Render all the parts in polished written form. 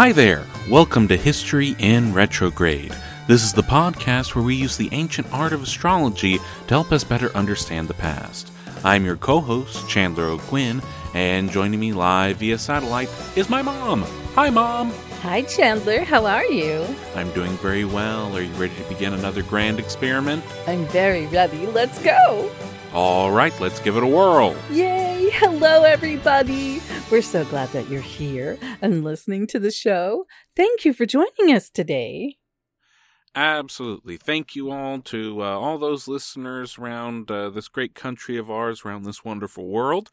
Hi there! Welcome to History in Retrograde. This is the podcast where we use the ancient art of astrology to help us better understand the past. I'm your co-host, Chandler O'Quinn, and joining me live via satellite is my mom. Hi, Mom! Hi, Chandler. How are you? I'm doing very well. Are you ready to begin another grand experiment? I'm very ready. Let's go! All right, let's give it a whirl. Yay! Hello, everybody. We're so glad that you're here and listening to the show. Thank you for joining us today. Absolutely. Thank you all to all those listeners around this great country of ours, around this wonderful world,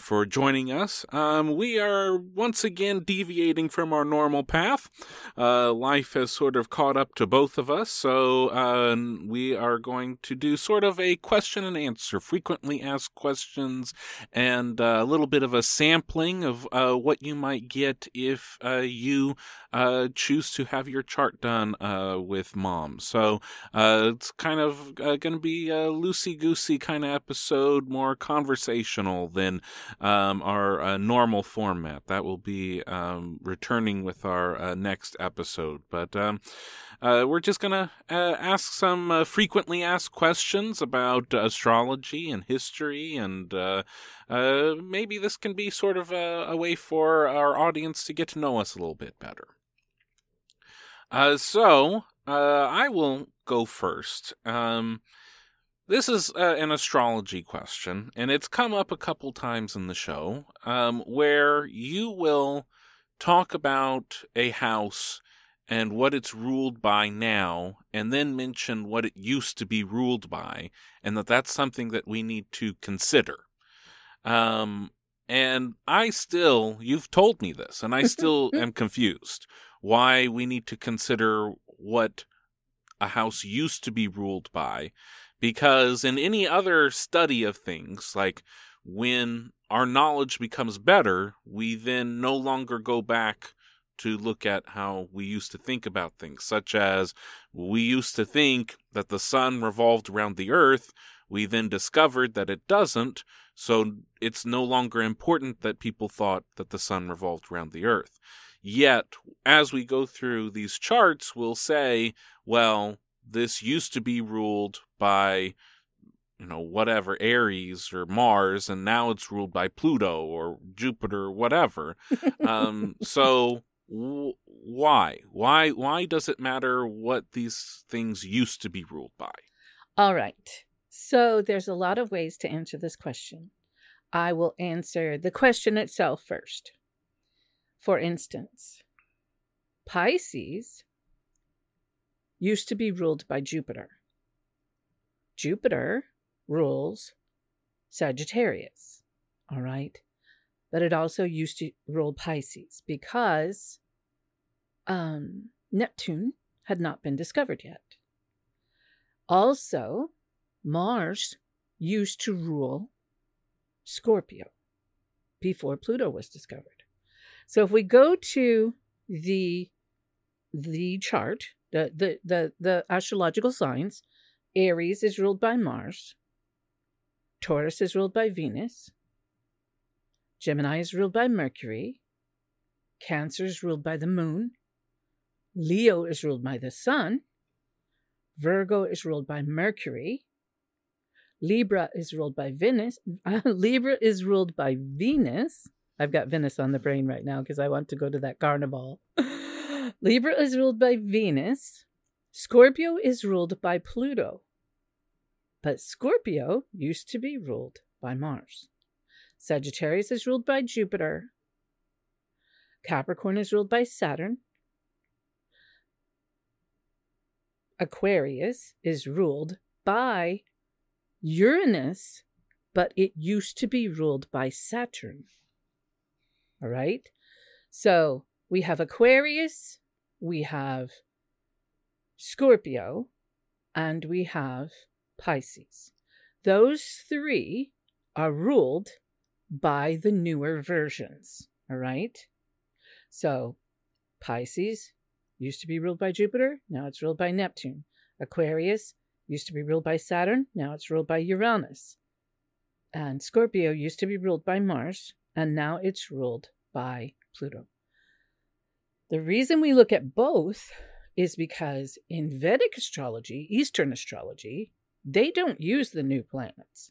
for joining us. We are once again deviating from our normal path. Life has sort of caught up to both of us, so we are going to do sort of a question and answer, frequently asked questions, and a little bit of a sampling of what you might get if you choose to have your chart done with Mom. So it's kind of going to be a loosey-goosey kind of episode, more conversational than our normal format. That will be returning with our next episode. But we're just going to ask some frequently asked questions about astrology and history, and maybe this can be sort of a way for our audience to get to know us a little bit better. I will go first. This is an astrology question, and it's come up a couple times in the show, where you will talk about a house and what it's ruled by now, and then mention what it used to be ruled by, and that's something that we need to consider. And I still, you've told me this, and I still am confused why we need to consider what a house used to be ruled by, because in any other study of things, like when our knowledge becomes better, we then no longer go back to look at how we used to think about things, such as we used to think that the sun revolved around the earth. We then discovered that it doesn't, so it's no longer important that people thought that the sun revolved around the earth. Yet, as we go through these charts, we'll say, well, this used to be ruled by, whatever, Aries or Mars, and now it's ruled by Pluto or Jupiter or whatever. So why? Why does it matter what these things used to be ruled by? All right. So there's a lot of ways to answer this question. I will answer the question itself first. For instance, Pisces used to be ruled by Jupiter. Jupiter rules Sagittarius, all right? But it also used to rule Pisces because Neptune had not been discovered yet. Also, Mars used to rule Scorpio before Pluto was discovered. So if we go to the chart, the astrological signs, Aries is ruled by Mars. Taurus is ruled by Venus. Gemini is ruled by Mercury. Cancer is ruled by the moon. Leo is ruled by the sun. Virgo is ruled by Mercury. Libra is ruled by Venus. Libra is ruled by Venus. I've got Venice on the brain right now because I want to go to that carnival. Libra is ruled by Venus. Scorpio is ruled by Pluto. But Scorpio used to be ruled by Mars. Sagittarius is ruled by Jupiter. Capricorn is ruled by Saturn. Aquarius is ruled by Uranus, but it used to be ruled by Saturn. All right? So we have Aquarius, we have Scorpio, and we have Pisces. Those three are ruled by the newer versions. All right? So Pisces used to be ruled by Jupiter, now it's ruled by Neptune. Aquarius used to be ruled by Saturn, now it's ruled by Uranus. And Scorpio used to be ruled by Mars, and now it's ruled by Pluto. The reason we look at both is because in Vedic astrology, Eastern astrology, they don't use the new planets.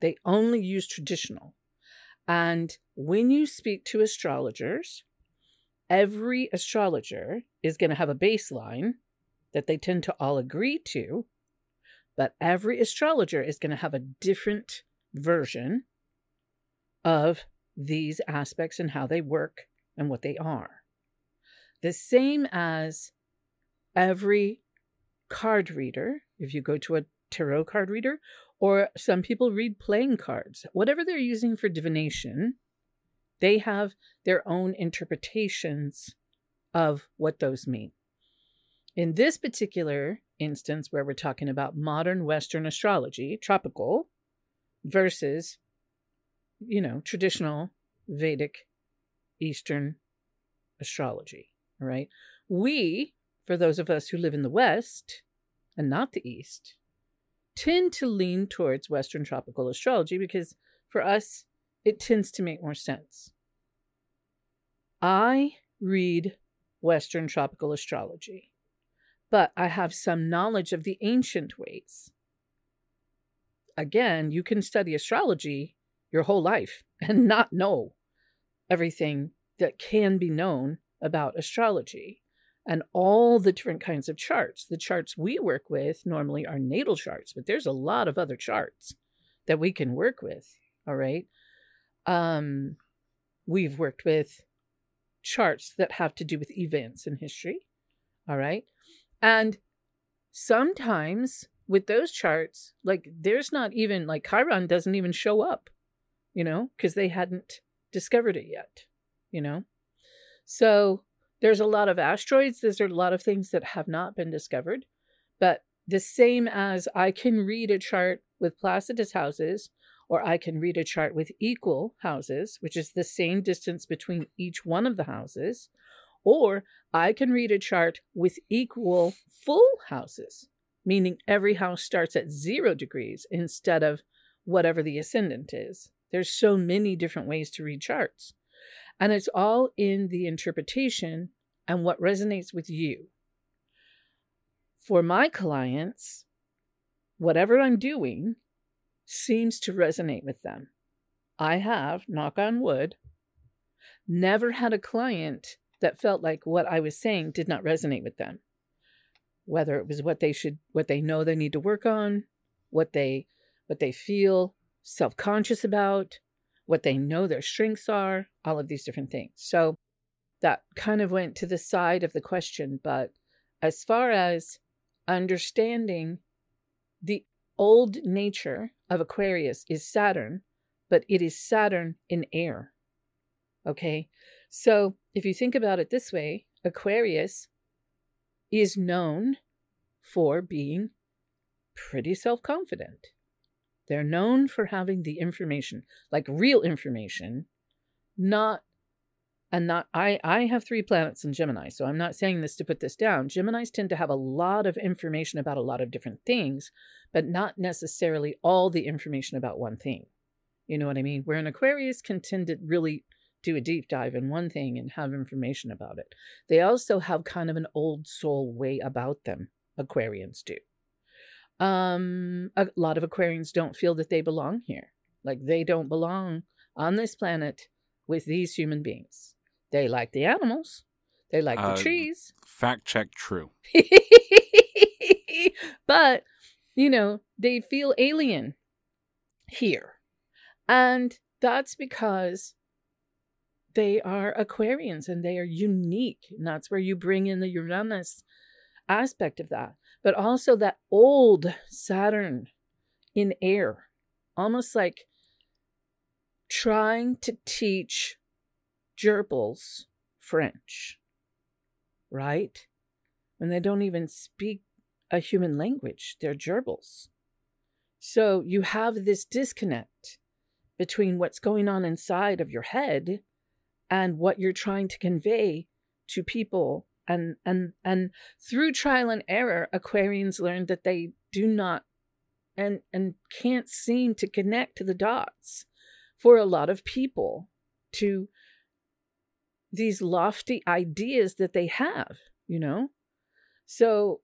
They only use traditional. And when you speak to astrologers, every astrologer is going to have a baseline that they tend to all agree to, but every astrologer is going to have a different version of these aspects and how they work and what they are. The same as every card reader, if you go to a tarot card reader, or some people read playing cards, whatever they're using for divination, they have their own interpretations of what those mean. In this particular instance, where we're talking about modern Western astrology, tropical versus, traditional Vedic Eastern astrology, all right? We, for those of us who live in the West and not the East, tend to lean towards Western tropical astrology because for us, it tends to make more sense. I read Western tropical astrology, but I have some knowledge of the ancient ways. Again, you can study astrology your whole life and not know everything that can be known about astrology and all the different kinds of charts. The charts we work with normally are natal charts, but there's a lot of other charts that we can work with, all right? We've worked with charts that have to do with events in history. All right. And sometimes with those charts, there's not even Chiron doesn't even show up, because they hadn't discovered it yet, So there's a lot of asteroids. There's a lot of things that have not been discovered, but the same as I can read a chart with Placidus houses, or I can read a chart with equal houses, which is the same distance between each one of the houses, or I can read a chart with equal full houses, meaning every house starts at 0 degrees instead of whatever the ascendant is. There's so many different ways to read charts. And it's all in the interpretation and what resonates with you. For my clients, whatever I'm doing seems to resonate with them. I have, knock on wood, never had a client that felt like what I was saying did not resonate with them. Whether it was what they know they need to work on, what they feel self-conscious about, what they know their strengths are, all of these different things. So that kind of went to the side of the question, but as far as understanding the old nature of Aquarius is Saturn, but it is Saturn in air. Okay, so if you think about it this way, Aquarius is known for being pretty self-confident. They're known for having the information, real information, not And that I have three planets in Gemini, so I'm not saying this to put this down. Geminis tend to have a lot of information about a lot of different things, but not necessarily all the information about one thing. You know what I mean? Where an Aquarius can tend to really do a deep dive in one thing and have information about it. They also have kind of an old soul way about them. Aquarians do. A lot of Aquarians don't feel that they belong here. Like they don't belong on this planet with these human beings. They like the animals. They like the trees. Fact check, true. But, you know, they feel alien here. And that's because they are Aquarians and they are unique. And that's where you bring in the Uranus aspect of that. But also that old Saturn in air, almost like trying to teach gerbils French, right? When they don't even speak a human language, they're gerbils. So you have this disconnect between what's going on inside of your head and what you're trying to convey to people. And through trial and error, Aquarians learn that they do not and can't seem to connect to the dots for a lot of people to these lofty ideas that they have, you know? So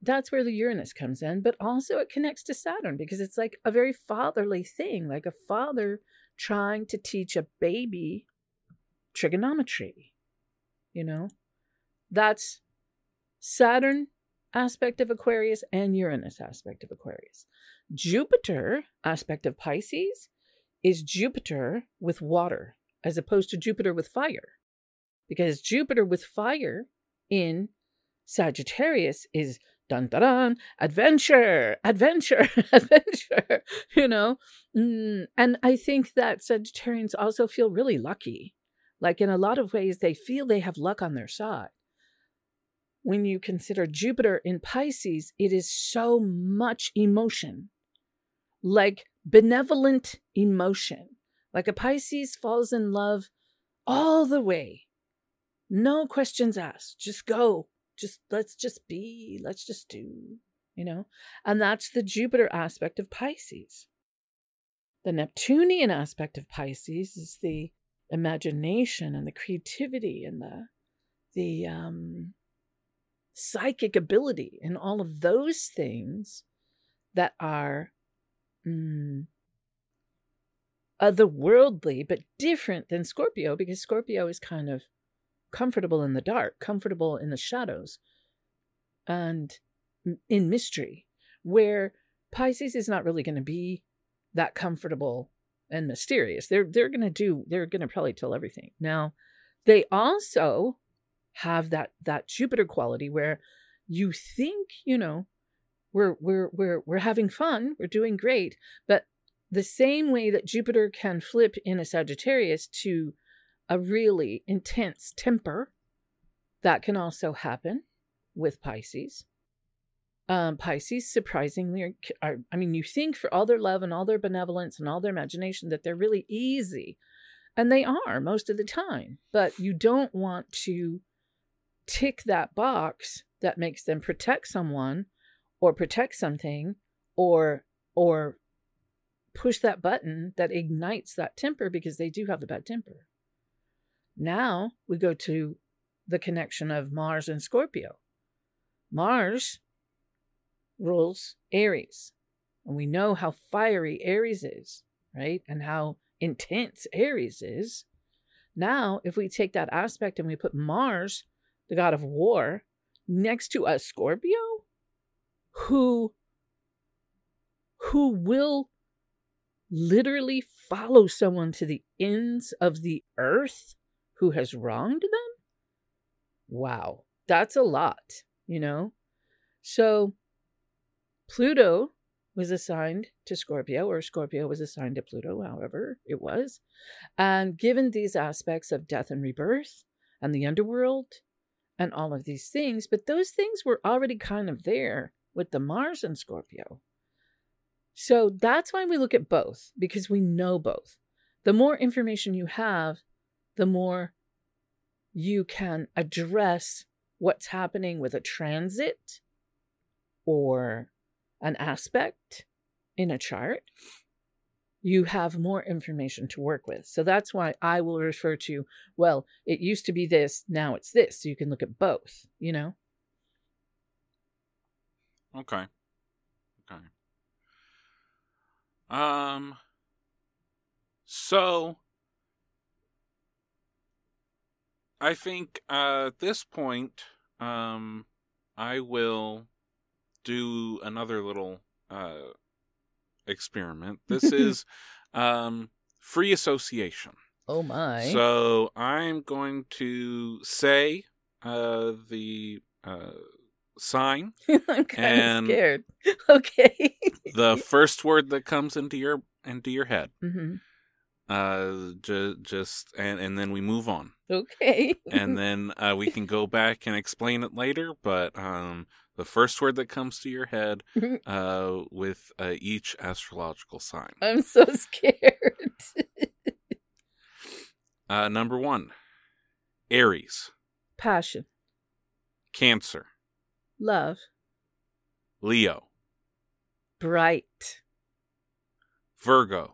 that's where the Uranus comes in, but also it connects to Saturn because it's like a very fatherly thing, like a father trying to teach a baby trigonometry, you know? That's Saturn aspect of Aquarius and Uranus aspect of Aquarius. Jupiter aspect of Pisces is Jupiter with water as opposed to Jupiter with fire. Because Jupiter with fire in Sagittarius is dun-dun-dun, adventure, adventure, you know? And I think that Sagittarians also feel really lucky. Like in a lot of ways, they feel they have luck on their side. When you consider Jupiter in Pisces, it is so much emotion, like benevolent emotion. Like a Pisces falls in love all the way. No questions asked. Just go. Just let's just be. Let's just do, you know? And that's the Jupiter aspect of Pisces. The Neptunian aspect of Pisces is the imagination and the creativity and the psychic ability and all of those things that are otherworldly, but different than Scorpio, because Scorpio is kind of comfortable in the dark, comfortable in the shadows and in mystery, where Pisces is not really going to be that comfortable and mysterious. They're going to probably tell everything. Now, they also have that Jupiter quality where you think, you know, we're having fun, we're doing great, but the same way that Jupiter can flip in a Sagittarius to a really intense temper, that can also happen with Pisces. Pisces, surprisingly, are you think for all their love and all their benevolence and all their imagination that they're really easy, and they are most of the time, but you don't want to tick that box that makes them protect someone or protect something or push that button that ignites that temper, because they do have the bad temper. Now we go to the connection of Mars and Scorpio. Mars rules Aries, and we know how fiery Aries is, right? And how intense Aries is. Now, if we take that aspect and we put Mars, the god of war, next to a Scorpio who will literally follow someone to the ends of the earth who has wronged them? Wow, that's a lot, you know? So Pluto was assigned to Scorpio, or Scorpio was assigned to Pluto, however it was. And given these aspects of death and rebirth and the underworld, and all of these things, but those things were already kind of there with the Mars and Scorpio. So that's why we look at both, because we know both. The more information you have, the more you can address what's happening with a transit or an aspect in a chart, you have more information to work with. So that's why I will refer to, well, it used to be this, now it's this. So you can look at both, you know? Okay. So I think at this point, I will do another little experiment. This is free association. Oh, my. So I'm going to say the sign. I'm kind of scared. Okay. The first word that comes into your head. Mm-hmm. And then we move on. Okay. And then we can go back and explain it later, but the first word that comes to your head with each astrological sign. I'm so scared. Number 1, Aries. Passion. Cancer. Love. Leo. Bright. Virgo.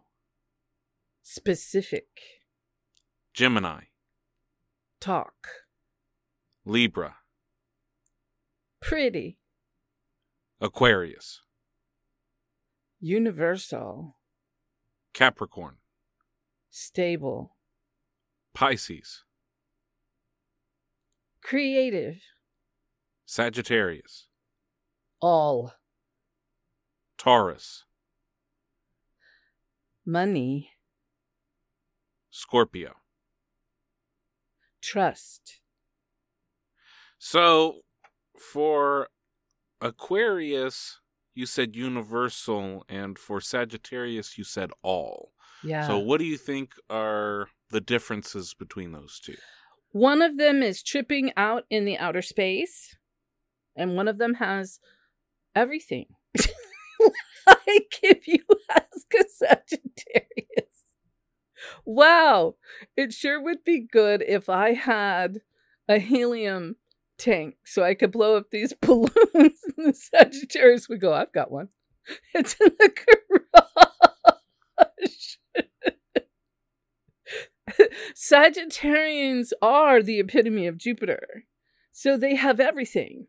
Specific. Gemini. Talk. Libra. Pretty. Aquarius. Universal. Capricorn. Stable. Pisces. Creative. Sagittarius. All. Taurus. Money. Scorpio. Trust. So, for Aquarius, you said universal, and for Sagittarius, you said all. Yeah. So, what do you think are the differences between those two? One of them is tripping out in the outer space, and one of them has everything. Like, if you ask a Sagittarius, wow, it sure would be good if I had a helium tank so I could blow up these balloons. And the Sagittarius would go, I've got one. It's in the garage. Sagittarians are the epitome of Jupiter. So they have everything.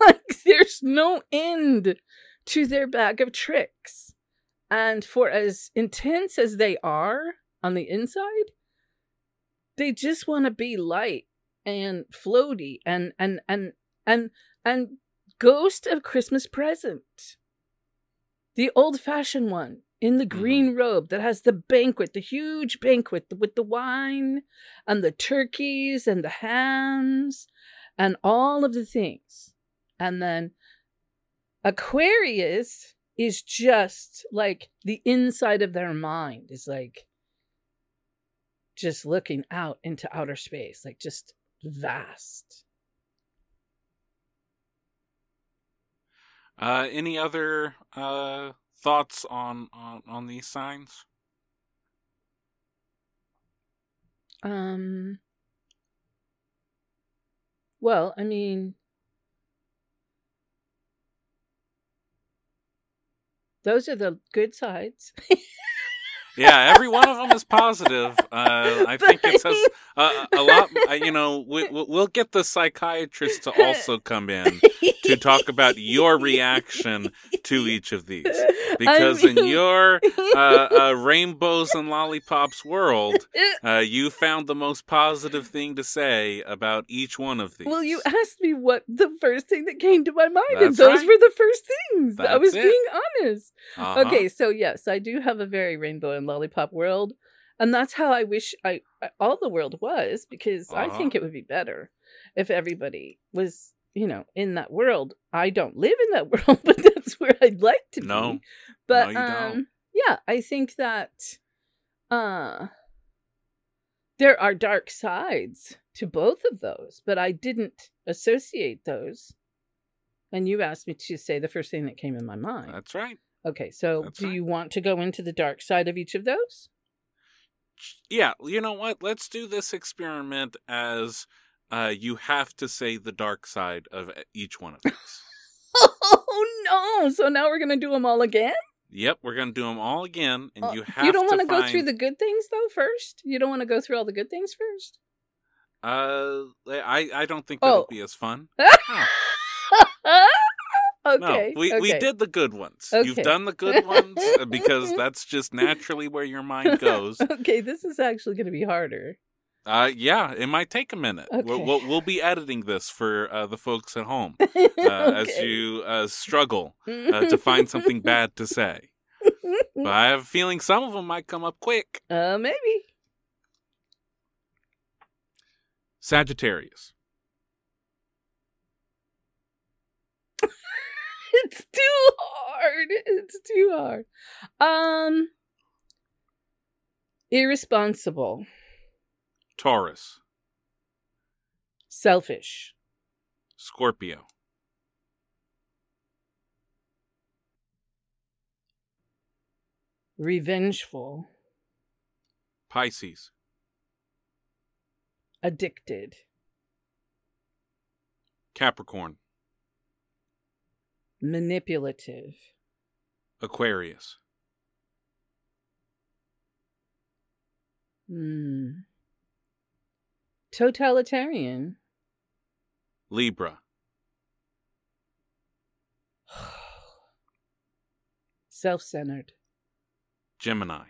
Like, there's no end to their bag of tricks. And for as intense as they are on the inside, they just want to be light and floaty and ghost of Christmas present. The old-fashioned one in the green robe that has the huge banquet with the wine and the turkeys and the hams and all of the things. And then Aquarius is just like the inside of their mind is like just looking out into outer space, like just vast. Any other thoughts on these signs? Well, I mean, those are the good sides. Yeah, every one of them is positive. I think it says a lot. You know, we'll get the psychiatrist to also come in to talk about your reaction to each of these. Because in your rainbows and lollipops world, you found the most positive thing to say about each one of these. Well, you asked me what the first thing that came to my mind, and those were the first things. I was being honest. Uh-huh. Okay, so yes, I do have a very rainbow and lollipop world, and that's how I wish I all the world was, because I think it would be better if everybody was, you know, in that world. I don't live in that world, but that's where I'd like to be. But no, you don't. Yeah, I think that there are dark sides to both of those, but I didn't associate those, and you asked me to say the first thing that came in my mind. That's right. Okay, so do you want to go into the dark side of each of those? yeah, you know what? Let's do this experiment as you have to say the dark side of each one of these. Oh, no. So now we're going to do them all again? Yep, we're going to do them all again. And you have to go through the good things, though, first? You don't want to go through all the good things first? I don't think that'll be as fun. Oh. Okay. No, we did the good ones. Okay. You've done the good ones because that's just naturally where your mind goes. Okay, this is actually going to be harder. Yeah, it might take a minute. Okay. We'll be editing this for the folks at home as you struggle to find something bad to say. But I have a feeling some of them might come up quick. Maybe. Sagittarius. It's too hard. It's too hard. Irresponsible. Taurus. Selfish. Scorpio. Revengeful. Pisces. Addicted. Capricorn. Manipulative. Aquarius. Totalitarian. Libra. Self-centered. Gemini.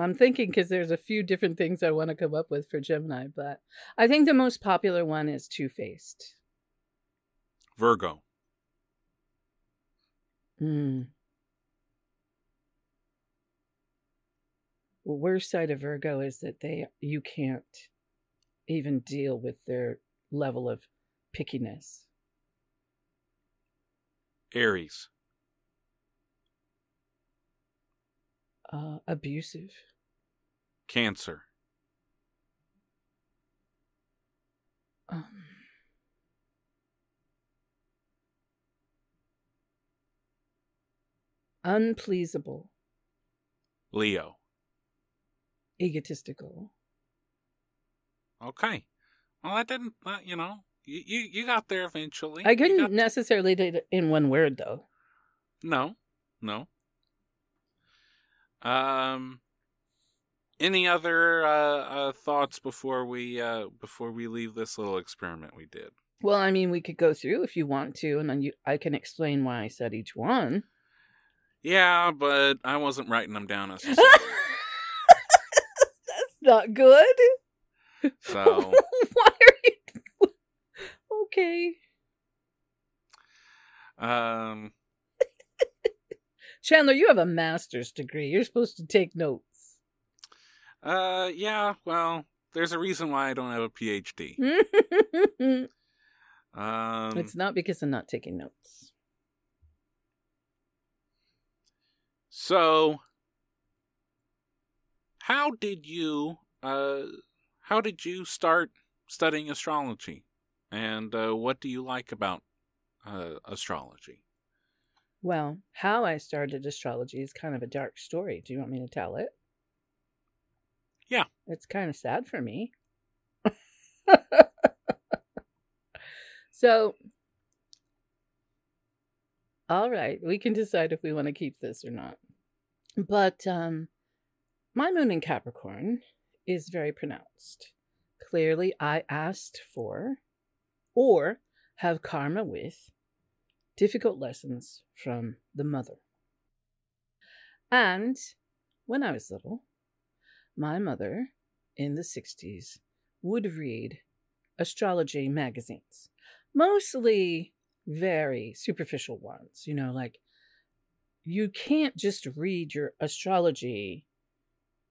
I'm thinking because there's a few different things I want to come up with for Gemini, but I think the most popular one is two-faced. Virgo. The worst side of Virgo is that you can't even deal with their level of pickiness. Aries. Abusive. Cancer. Unpleasable. Leo. Egotistical. Okay. Well, I didn't, you got there eventually. I couldn't necessarily do it in one word, though. No. Any other thoughts before we leave this little experiment we did? Well, I mean, we could go through if you want to, and then I can explain why I said each one. Yeah, but I wasn't writing them down as. That's not good. So why are you? Okay. Chandler, you have a master's degree. You're supposed to take notes. Yeah, well, there's a reason why I don't have a PhD. It's not because I'm not taking notes. So, how did you start studying astrology? And what do you like about astrology? Well, how I started astrology is kind of a dark story. Do you want me to tell it? Yeah. It's kind of sad for me. So, all right, we can decide if we want to keep this or not. But my moon in Capricorn is very pronounced. Clearly, I asked for or have karma with difficult lessons from the mother. And when I was little, my mother in the 60s would read astrology magazines, mostly very superficial ones. You know, like you can't just read your astrology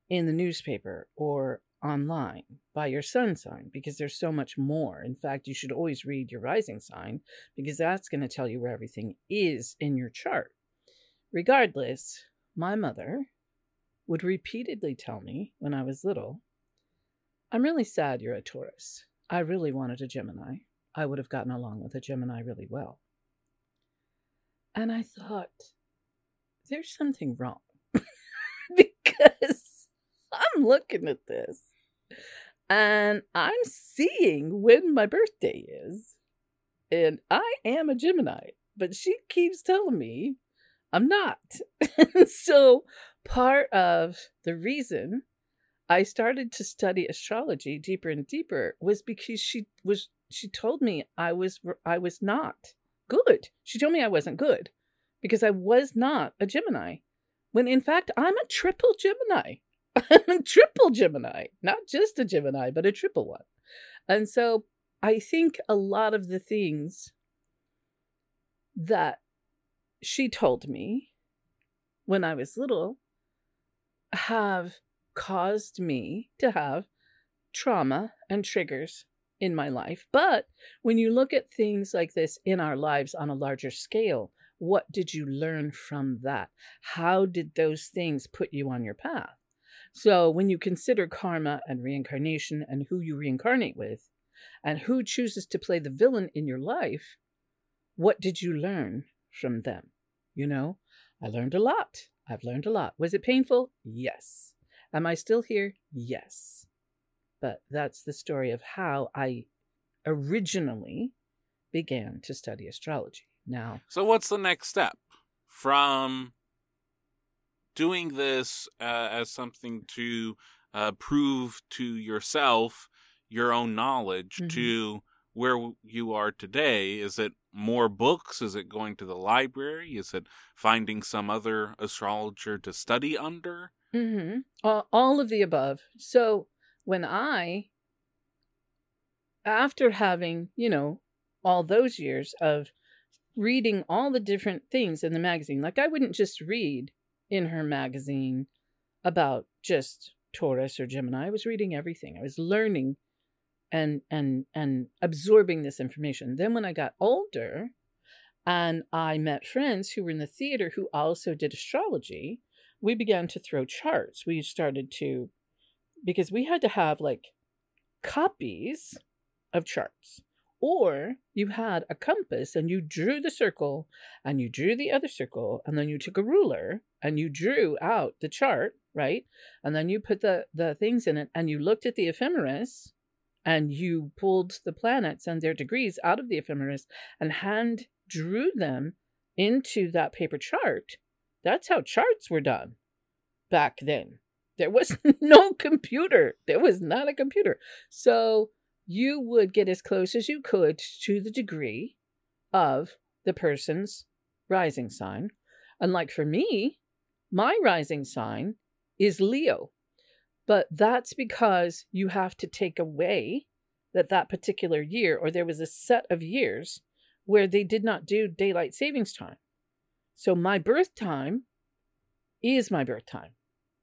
in the newspaper or online by your sun sign, because there's so much more. In fact, you should always read your rising sign, because that's going to tell you where everything is in your chart. Regardless, my mother would repeatedly tell me when I was little, I'm really sad you're a Taurus. I really wanted a Gemini. I would have gotten along with a Gemini really well. And I thought, there's something wrong because I'm looking at this and I'm seeing when my birthday is. And I am a Gemini, but she keeps telling me I'm not. So part of the reason I started to study astrology deeper and deeper was because she told me I was not good. She told me I wasn't good because I was not a Gemini, when in fact I'm a triple Gemini. I'm a triple Gemini, not just a Gemini, but a triple one. And so I think a lot of the things that she told me when I was little have caused me to have trauma and triggers in my life. But when you look at things like this in our lives on a larger scale, what did you learn from that? How did those things put you on your path? So when you consider karma and reincarnation and who you reincarnate with, and who chooses to play the villain in your life, what did you learn from them? You know, I learned a lot. I've learned a lot. Was it painful? Yes. Am I still here? Yes. But that's the story of how I originally began to study astrology. Now, so what's the next step from doing this as something to prove to yourself your own knowledge, mm-hmm. to where you are today? Is it more books? Is it going to the library? Is it finding some other astrologer to study under? Mm-hmm. All of the above. So when I, after having, you know, all those years of reading all the different things in the magazine, like I wouldn't just read in her magazine about just Taurus or Gemini. I was reading everything. I was learning and absorbing this information. Then when I got older and I met friends who were in the theater who also did astrology, we began to throw charts. We started to, because we had to have like copies of charts, or you had a compass and you drew the circle and you drew the other circle, and then you took a ruler and you drew out the chart, right? And then you put the things in it and you looked at the ephemeris. And you pulled the planets and their degrees out of the ephemeris and hand drew them into that paper chart. That's how charts were done back then. There was no computer. There was not a computer. So you would get as close as you could to the degree of the person's rising sign. And like for me, my rising sign is Leo. But that's because you have to take away that particular year, or there was a set of years where they did not do daylight savings time. So my birth time is my birth time.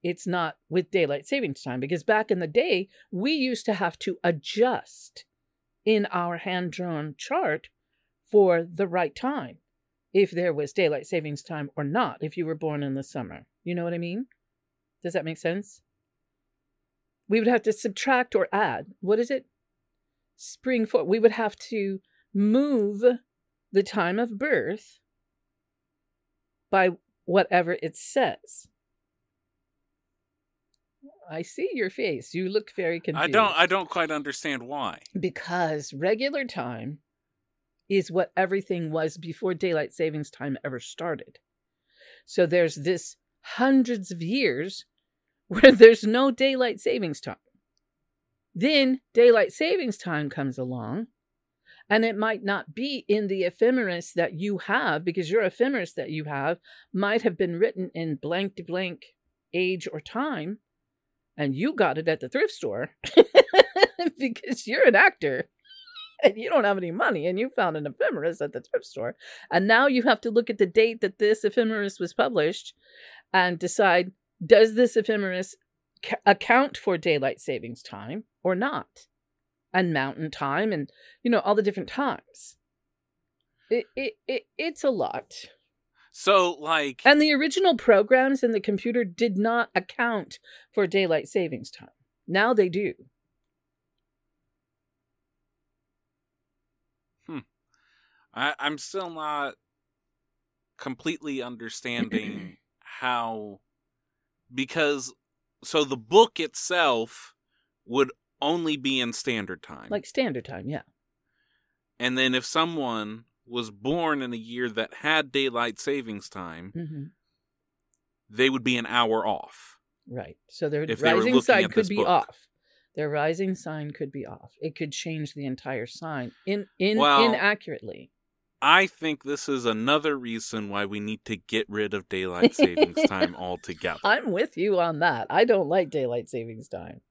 It's not with daylight savings time, because back in the day, we used to have to adjust in our hand-drawn chart for the right time, if there was daylight savings time or not, if you were born in the summer. You know what I mean? Does that make sense? We would have to subtract or add. What is it? Spring forward. We would have to move the time of birth by whatever it says. I see your face. You look very confused. I don't quite understand why. Because regular time is what everything was before daylight savings time ever started. So there's this hundreds of years where there's no daylight savings time. Then daylight savings time comes along, and it might not be in the ephemeris that you have, because your ephemeris that you have might have been written in blank to blank age or time, and you got it at the thrift store because you're an actor and you don't have any money and you found an ephemeris at the thrift store. And now you have to look at the date that this ephemeris was published and decide, does this ephemeris account for daylight savings time or not? And mountain time and, you know, all the different times. It's a lot. So, like... And the original programs in the computer did not account for daylight savings time. Now they do. I'm still not completely understanding how, because so the book itself would only be in standard time. Like standard time, yeah. And then if someone was born in a year that had daylight savings time, mm-hmm. they would be an hour off. Right. So their rising sign could be off. Their rising sign could be off. It could change the entire sign inaccurately. I think this is another reason why we need to get rid of daylight savings time altogether. I'm with you on that. I don't like daylight savings time.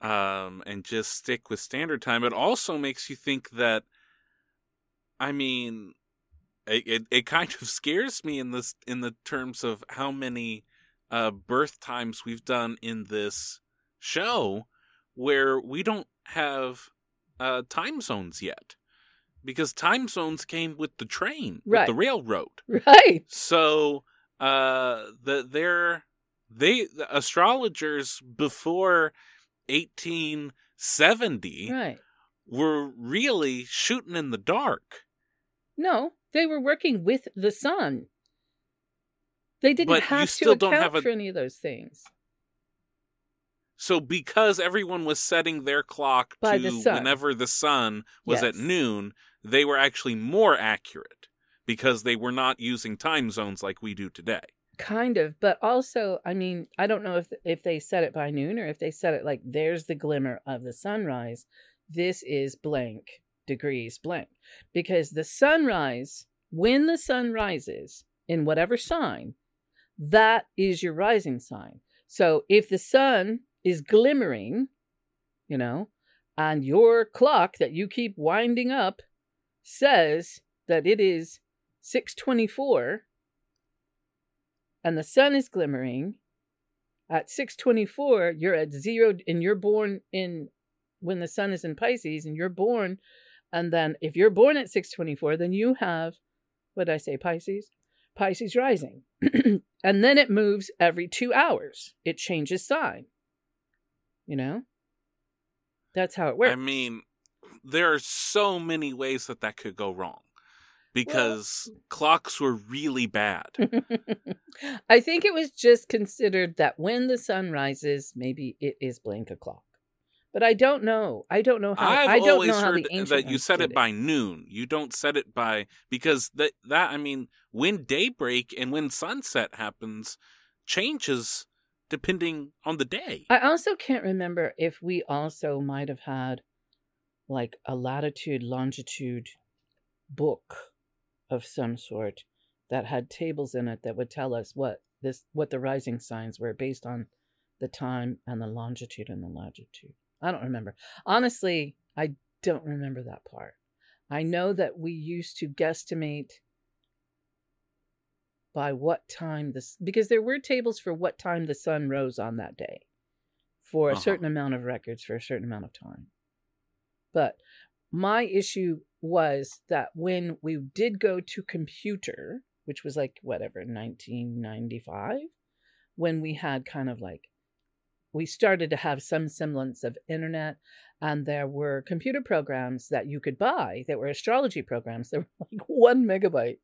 And just stick with standard time. It also makes you think that, I mean, it kind of scares me in the terms of how many birth times we've done in this show where we don't have time zones yet, because time zones came with the train, right. With the railroad, right? So the astrologers before 1870, right, were really shooting in the dark. No, they were working with the sun. They didn't have to account for any of those things. So because everyone was setting their clock to whenever the sun was at noon, they were actually more accurate because they were not using time zones like we do today. Kind of. But also, I mean, I don't know if they set it by noon or if they set it like there's the glimmer of the sunrise. This is blank degrees blank, because the sunrise, when the sun rises in whatever sign, that is your rising sign. So if the sun is glimmering, you know, and your clock that you keep winding up says that it is 6:24 and the sun is glimmering at 6:24, you're at zero and you're born in when the sun is in Pisces and you're born. And then if you're born at 6:24, then you have, what did I say, Pisces rising. And then it moves every 2 hours. It changes sign. You know? That's how it works. I mean, there are so many ways that could go wrong. Because clocks were really bad. I think it was just considered that when the sun rises, maybe it is blank o'clock. But I don't know. I've always heard that you set it by noon. You don't set it by, because that I mean, when daybreak and when sunset happens changes depending on the day. I also can't remember if we also might have had like a latitude, longitude book of some sort that had tables in it that would tell us what the rising signs were based on the time and the longitude and the latitude. I don't remember. Honestly, I don't remember that part. I know that we used to guesstimate by what time because there were tables for what time the sun rose on that day for a certain amount of records for a certain amount of time. But my issue was that when we did go to computer, which was like whatever, 1995, when we had kind of like, we started to have some semblance of internet, and there were computer programs that you could buy that were astrology programs that were like 1 megabyte.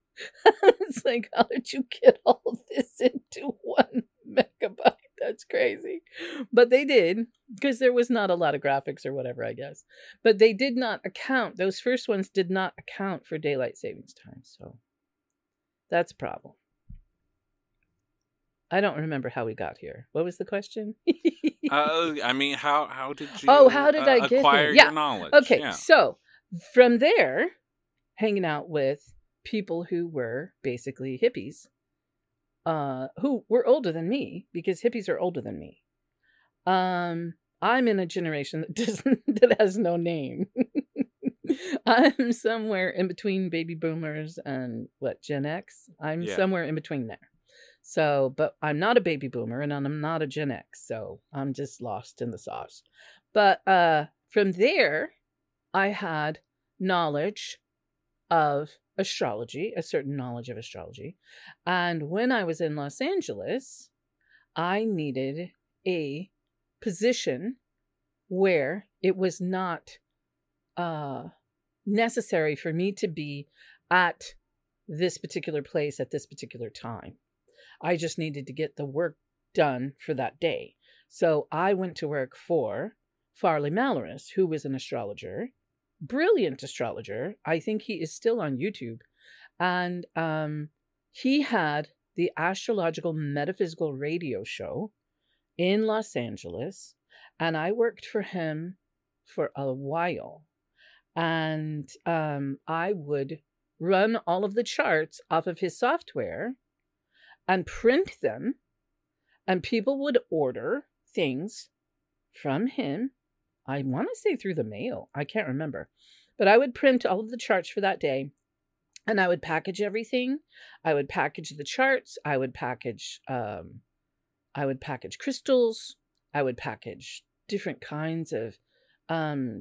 It's like, how did you get all of this into 1 megabyte? That's crazy. But they did, because there was not a lot of graphics or whatever, I guess. But they did not account, those first ones did not account for daylight savings time. So that's a problem. I don't remember how we got here. What was the question? I mean, how did you? Oh, how did I acquire your knowledge? Okay, yeah. So from there, hanging out with people who were basically hippies, who were older than me, because hippies are older than me. I'm in a generation that has no name. I'm somewhere in between baby boomers and Gen X. I'm somewhere in between there. So, but I'm not a baby boomer and I'm not a Gen X, so I'm just lost in the sauce. But from there, I had knowledge of astrology, a certain knowledge of astrology. And when I was in Los Angeles, I needed a position where it was not necessary for me to be at this particular place at this particular time. I just needed to get the work done for that day. So I went to work for Farley Mallaris, who was an astrologer, brilliant astrologer. I think he is still on YouTube. And he had the Astrological Metaphysical Radio Show in Los Angeles. And I worked for him for a while. And I would run all of the charts off of his software and print them. And people would order things from him. I want to say through the mail. I can't remember. But I would print all of the charts for that day. And I would package everything. I would package the charts. I would package crystals. I would package different kinds of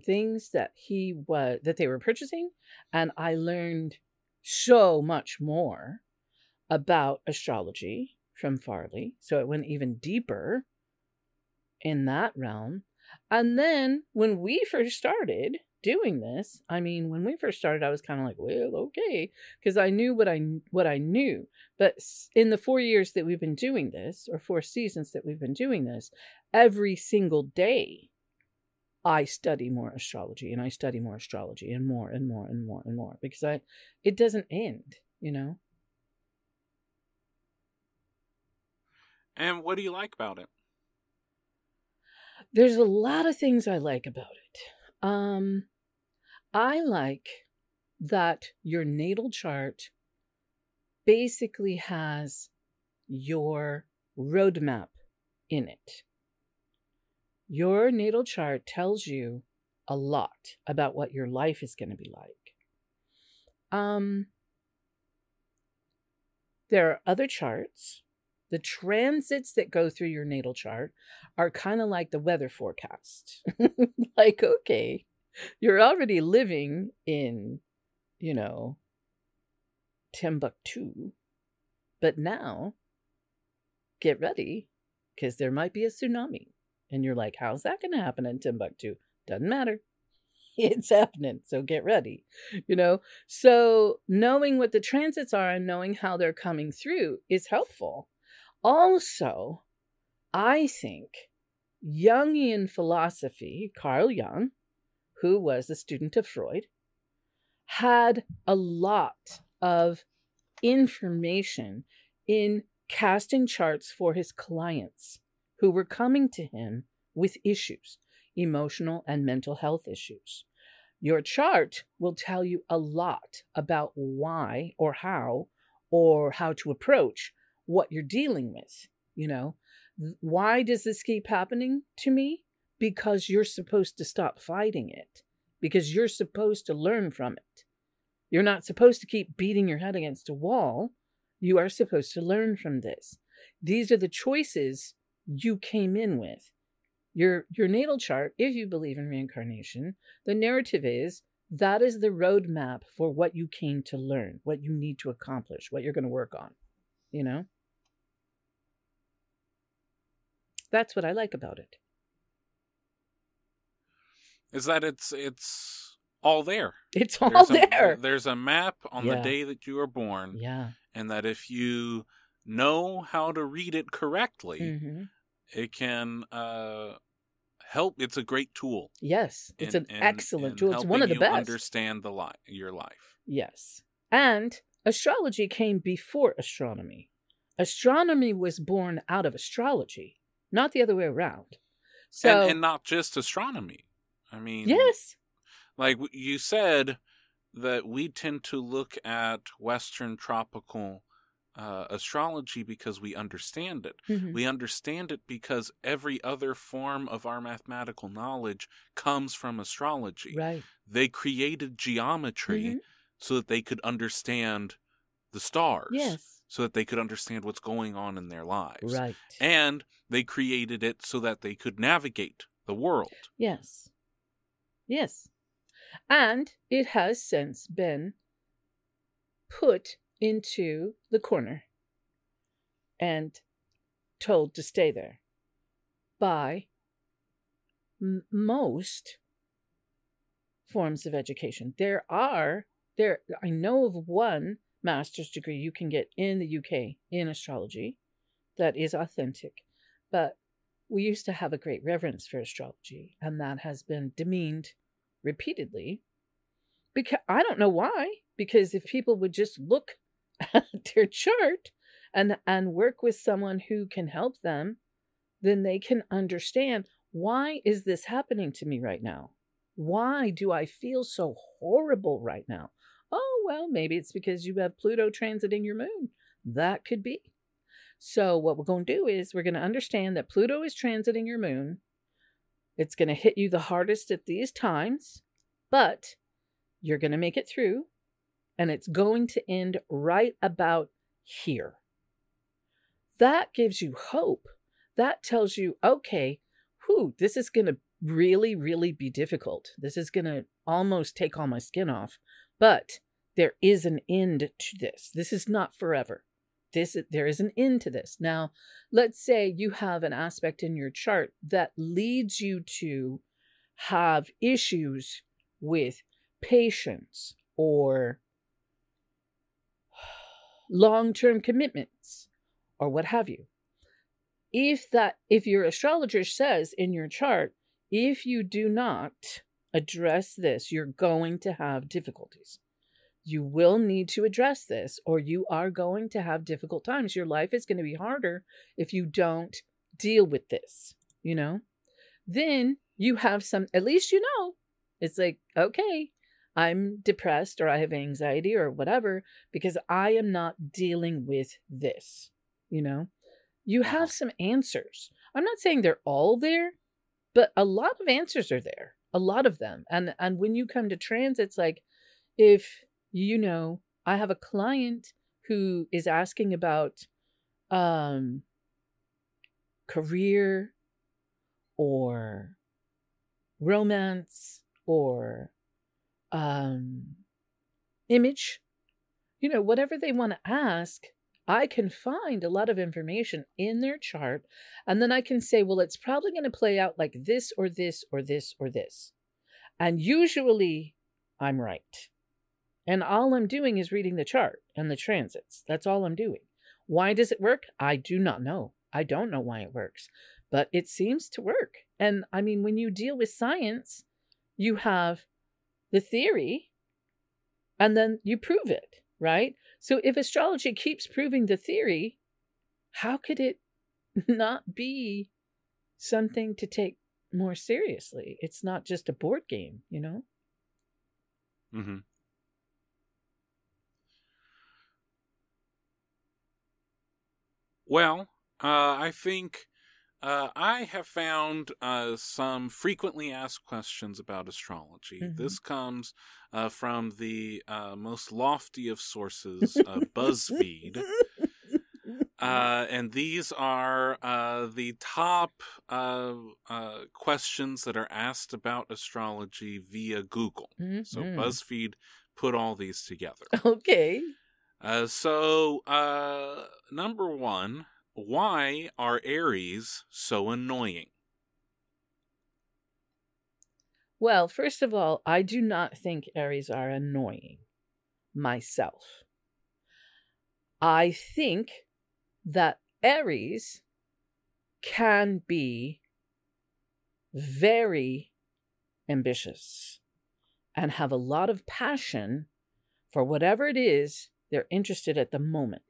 things that they were purchasing, and I learned so much more about astrology from Farley. So it went even deeper in that realm. And then when we first started doing this, I was kind of like, well, okay, because I knew what I knew. But in the 4 years that we've been doing this, or 4 seasons that we've been doing this, every single day, I study more astrology, and I study more astrology, and more and more and more and more, because it doesn't end, you know? And what do you like about it? There's a lot of things I like about it. I like that your natal chart basically has your roadmap in it. Your natal chart tells you a lot about what your life is going to be like. There are other charts. The transits that go through your natal chart are kind of like the weather forecast. Like, okay, you're already living in, Timbuktu, but now get ready because there might be a tsunami. And you're like, how's that going to happen in Timbuktu? Doesn't matter. It's happening. So get ready, So knowing what the transits are and knowing how they're coming through is helpful. Also, I think Jungian philosophy, Carl Jung, who was a student of Freud, had a lot of information in casting charts for his clients who were coming to him with issues, emotional and mental health issues. Your chart will tell you a lot about why or how to approach what you're dealing with. Why does this keep happening to me? Because you're supposed to stop fighting it, because you're supposed to learn from it. You're not supposed to keep beating your head against a wall. You are supposed to learn from this. These are the choices you came in with. Your natal chart, if you believe in reincarnation, the narrative is that is the roadmap for what you came to learn, what you need to accomplish, what you're going to work on, That's what I like about it. Is that it's all there. It's all there. There's a map on the day that you were born. Yeah. And that if you know how to read it correctly, mm-hmm. It can help. It's a great tool. Yes, it's an excellent tool. It's one of the best. Understand your life. Yes, and astrology came before astronomy. Astronomy was born out of astrology, not the other way around. So, and not just astronomy. Yes. Like you said, that we tend to look at Western tropical astrology because we understand it. Mm-hmm. We understand it because every other form of our mathematical knowledge comes from astrology. Right. They created geometry mm-hmm. so that they could understand the stars. Yes. So that they could understand what's going on in their lives. Right. And they created it so that they could navigate the world. Yes. Yes. And it has since been put into the corner and told to stay there by most forms of education. There I know of one master's degree you can get in the UK in astrology that is authentic, but we used to have a great reverence for astrology, and that has been demeaned repeatedly. Because I don't know why, because if people would just look at their chart and work with someone who can help them, then they can understand, why is this happening to me right now? Why do I feel so horrible right now? Oh, well, maybe it's because you have Pluto transiting your moon. That could be. So what we're going to do is we're going to understand that Pluto is transiting your moon. It's going to hit you the hardest at these times, but you're going to make it through, and it's going to end right about here. That gives you hope. That tells you, okay, whew, this is going to really, really be difficult. This is going to almost take all my skin off, but there is an end to this. This is not forever. There is an end to this. Now, let's say you have an aspect in your chart that leads you to have issues with patience or long-term commitments or what have you. If your astrologer says in your chart, if you do not address this, you're going to have difficulties. You will need to address this, or you are going to have difficult times. Your life is going to be harder if you don't deal with this, you know? Then you have some, at least you know. It's like, okay, I'm depressed or I have anxiety or whatever because I am not dealing with this, you know? You have some answers. I'm not saying they're all there, but a lot of answers are there, a lot of them. And when you come to transits, like if... You know, I have a client who is asking about career or romance or image, you know, whatever they want to ask. I can find a lot of information in their chart, and then I can say, well, it's probably going to play out like this or this or this or this. And usually I'm right. And all I'm doing is reading the chart and the transits. That's all I'm doing. Why does it work? I do not know. I don't know why it works, but it seems to work. And I mean, when you deal with science, you have the theory and then you prove it, right? So if astrology keeps proving the theory, how could it not be something to take more seriously? It's not just a board game, you know? Mm-hmm. Well, I think I have found some frequently asked questions about astrology. Mm-hmm. This comes from the most lofty of sources, BuzzFeed. And these are the top questions that are asked about astrology via Google. Mm-hmm. So BuzzFeed put all these together. Okay. So, number one, why are Aries so annoying? Well, first of all, I do not think Aries are annoying myself. I think that Aries can be very ambitious and have a lot of passion for whatever it is they're interested at the moment.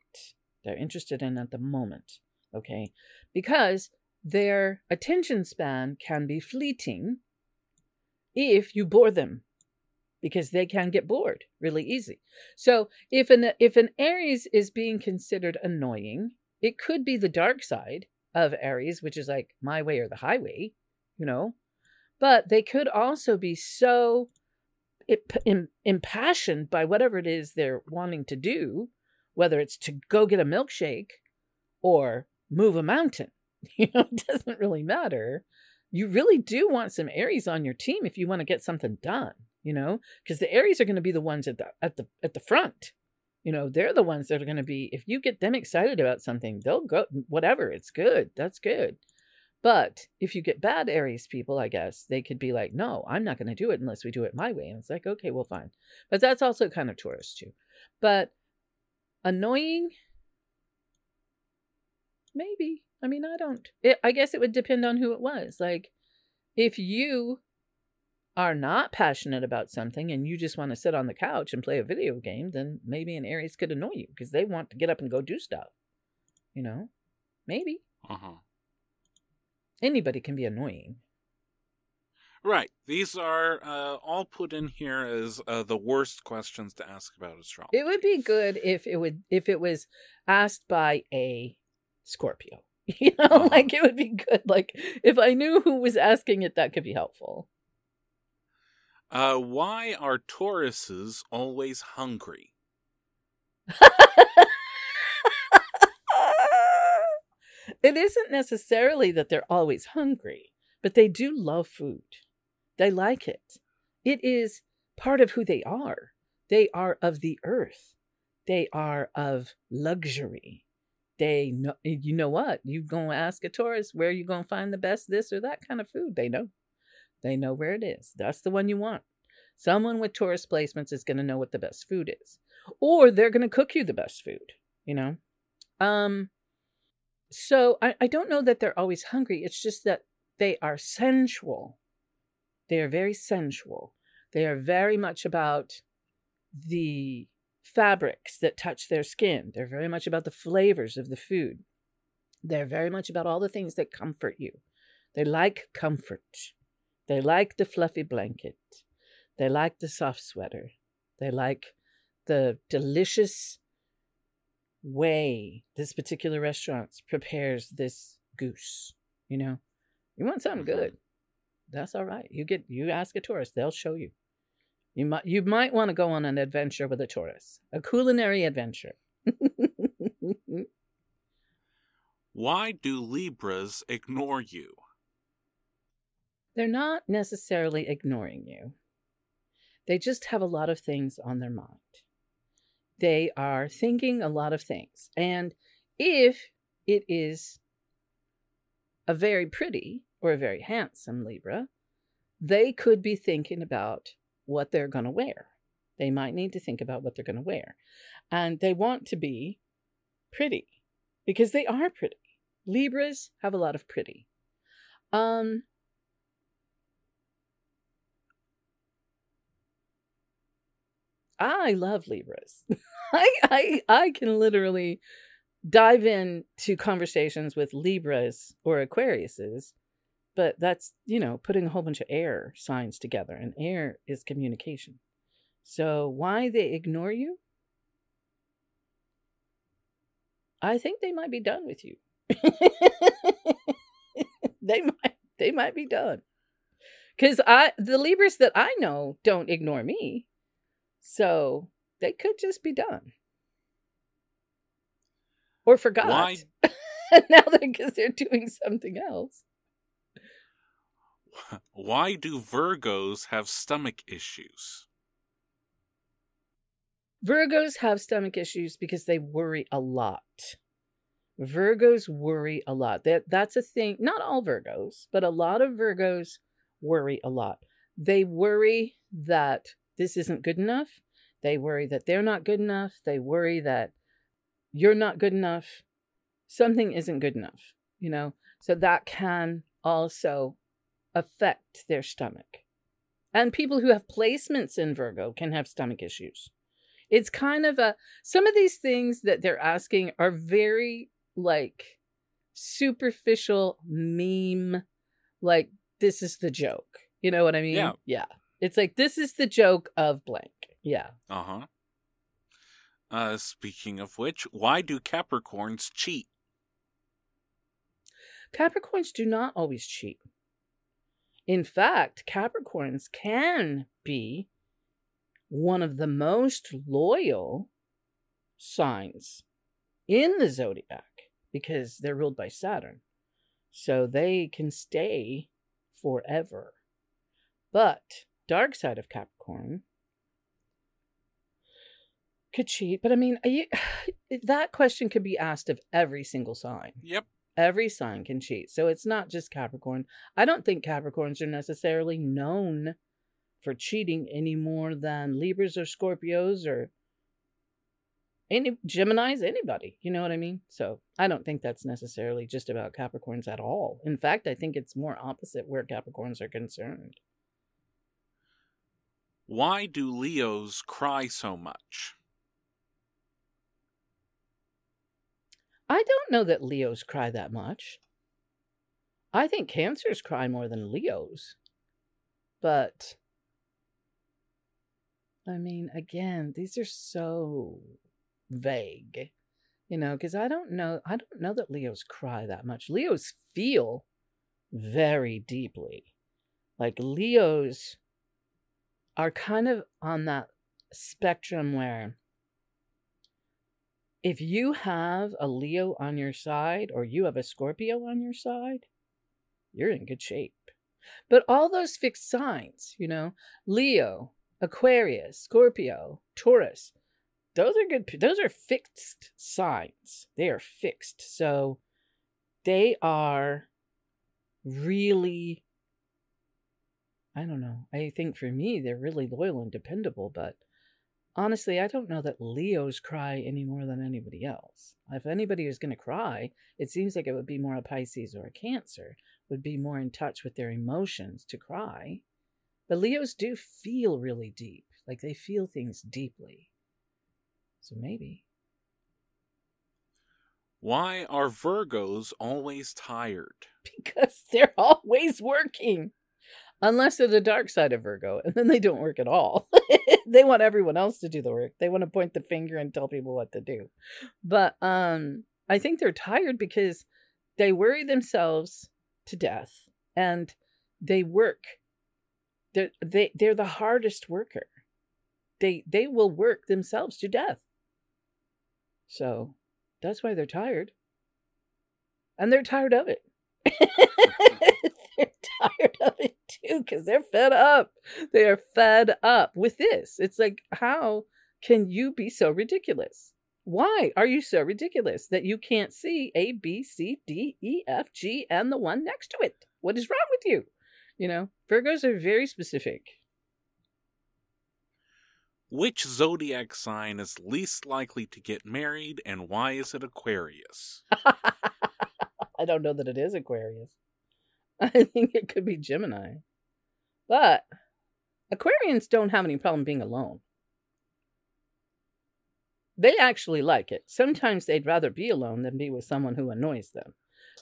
They're interested in at the moment, okay? Because their attention span can be fleeting if you bore them, because they can get bored really easy. So if an Aries is being considered annoying, it could be the dark side of Aries, which is like my way or the highway, you know? But they could also be so... impassioned by whatever it is they're wanting to do, whether it's to go get a milkshake or move a mountain, you know, it doesn't really matter. You really do want some Aries on your team if you want to get something done, you know, because the Aries are going to be the ones at the front, you know, they're the ones that are going to be, if you get them excited about something, they'll go, whatever, it's good. That's good. But if you get bad Aries people, I guess they could be like, no, I'm not going to do it unless we do it my way. And it's like, okay, well, fine. But that's also kind of Taurus too. But annoying, maybe. I mean, I guess it would depend on who it was. Like, if you are not passionate about something and you just want to sit on the couch and play a video game, then maybe an Aries could annoy you because they want to get up and go do stuff. You know, maybe. Uh-huh. Anybody can be annoying. Right. These are all put in here as the worst questions to ask about astrology. It would be good if it was asked by a Scorpio. You know, uh-huh. Like, it would be good. Like, if I knew who was asking it, that could be helpful. Why are Tauruses always hungry? It isn't necessarily that they're always hungry, but they do love food. They like it. It is part of who they are. They are of the earth. They are of luxury. They know, you know what? You're going to ask a Taurus where you're going to find the best this or that kind of food. They know. They know where it is. That's the one you want. Someone with Taurus placements is going to know what the best food is. Or they're going to cook you the best food, you know? So I don't know that they're always hungry. It's just that they are sensual. They are very sensual. They are very much about the fabrics that touch their skin. They're very much about the flavors of the food. They're very much about all the things that comfort you. They like comfort. They like the fluffy blanket. They like the soft sweater. They like the delicious way this particular restaurant prepares this goose. You know, you want something good. That's all right. You ask a Taurus, they'll show you. You might want to go on an adventure with a Taurus, a culinary adventure. Why do Libras ignore you? They're not necessarily ignoring you. They just have a lot of things on their mind. They are thinking a lot of things. And if it is a very pretty or a very handsome Libra, they could be thinking about what they're going to wear. They might need to think about what they're going to wear. And they want to be pretty because they are pretty. Libras have a lot of pretty. I love Libras. I can literally dive into conversations with Libras or Aquariuses, but that's, you know, putting a whole bunch of air signs together, and air is communication. So why they ignore you? I think they might be done with you. They might be done. 'Cause the Libras that I know don't ignore me. So they could just be done. Or forgot. Why? Now because they're doing something else. Why do Virgos have stomach issues? Virgos have stomach issues because they worry a lot. Virgos worry a lot. That's a thing. Not all Virgos, but a lot of Virgos worry a lot. They worry that this isn't good enough. They worry that they're not good enough. They worry that you're not good enough. Something isn't good enough, you know? So that can also affect their stomach. And people who have placements in Virgo can have stomach issues. It's kind of some of these things that they're asking are very like superficial meme. Like, this is the joke. You know what I mean? Yeah. It's like, this is the joke of blank. Yeah. Uh-huh. Speaking of which, why do Capricorns cheat? Capricorns do not always cheat. In fact, Capricorns can be one of the most loyal signs in the zodiac because they're ruled by Saturn. So they can stay forever. But dark side of Capricorn could cheat, but I mean, that question could be asked of every single sign. Yep. Every sign can cheat. So it's not just Capricorn. I don't think Capricorns are necessarily known for cheating any more than Libras or Scorpios or any Geminis, anybody. You know what I mean? So I don't think that's necessarily just about Capricorns at all. In fact, I think it's more opposite where Capricorns are concerned. Why do Leos cry so much? I don't know that Leos cry that much. I think Cancers cry more than Leos. But, I mean, again, these are so vague, you know, because I don't know that Leos cry that much. Leos feel very deeply. Like, Leos are kind of on that spectrum where if you have a Leo on your side or you have a Scorpio on your side, you're in good shape. But all those fixed signs, you know, Leo, Aquarius, Scorpio, Taurus, those are good. Those are fixed signs. They are fixed. So they are really, I don't know. I think for me, they're really loyal and dependable, but honestly, I don't know that Leos cry any more than anybody else. If anybody is going to cry, it seems like it would be more a Pisces or a Cancer, would be more in touch with their emotions to cry. But Leos do feel really deep, like they feel things deeply. So maybe. Why are Virgos always tired? Because they're always working. Unless they're the dark side of Virgo, and then they don't work at all. They want everyone else to do the work. They want to point the finger and tell people what to do. But I think they're tired because they worry themselves to death, and they work. They're the hardest worker. They will work themselves to death. So that's why they're tired. And they're tired of it. They're tired of it too, because they're fed up. They are fed up with this. It's like, how can you be so ridiculous? Why are you so ridiculous that you can't see A, B, C, D, E, F, G, and the one next to it? What is wrong with you? You know, Virgos are very specific. Which zodiac sign is least likely to get married, and why is it Aquarius? I don't know that it is Aquarius. I think it could be Gemini. But Aquarians don't have any problem being alone. They actually like it. Sometimes they'd rather be alone than be with someone who annoys them.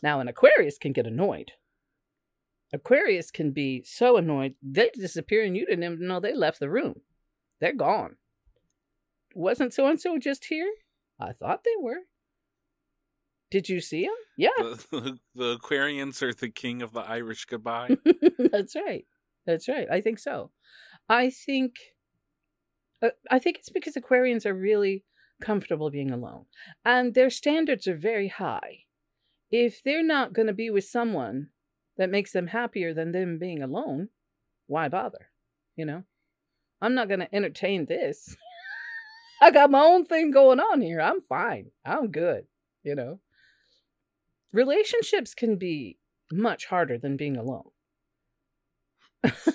Now, an Aquarius can get annoyed. Aquarius can be so annoyed, they disappear and you didn't even know they left the room. They're gone. Wasn't so-and-so just here? I thought they were. Did you see him? Yeah. The Aquarians are the king of the Irish goodbye. That's right. That's right. I think so. I think it's because Aquarians are really comfortable being alone. And their standards are very high. If they're not going to be with someone that makes them happier than them being alone, why bother? You know? I'm not going to entertain this. I got my own thing going on here. I'm fine. I'm good. You know? Relationships can be much harder than being alone.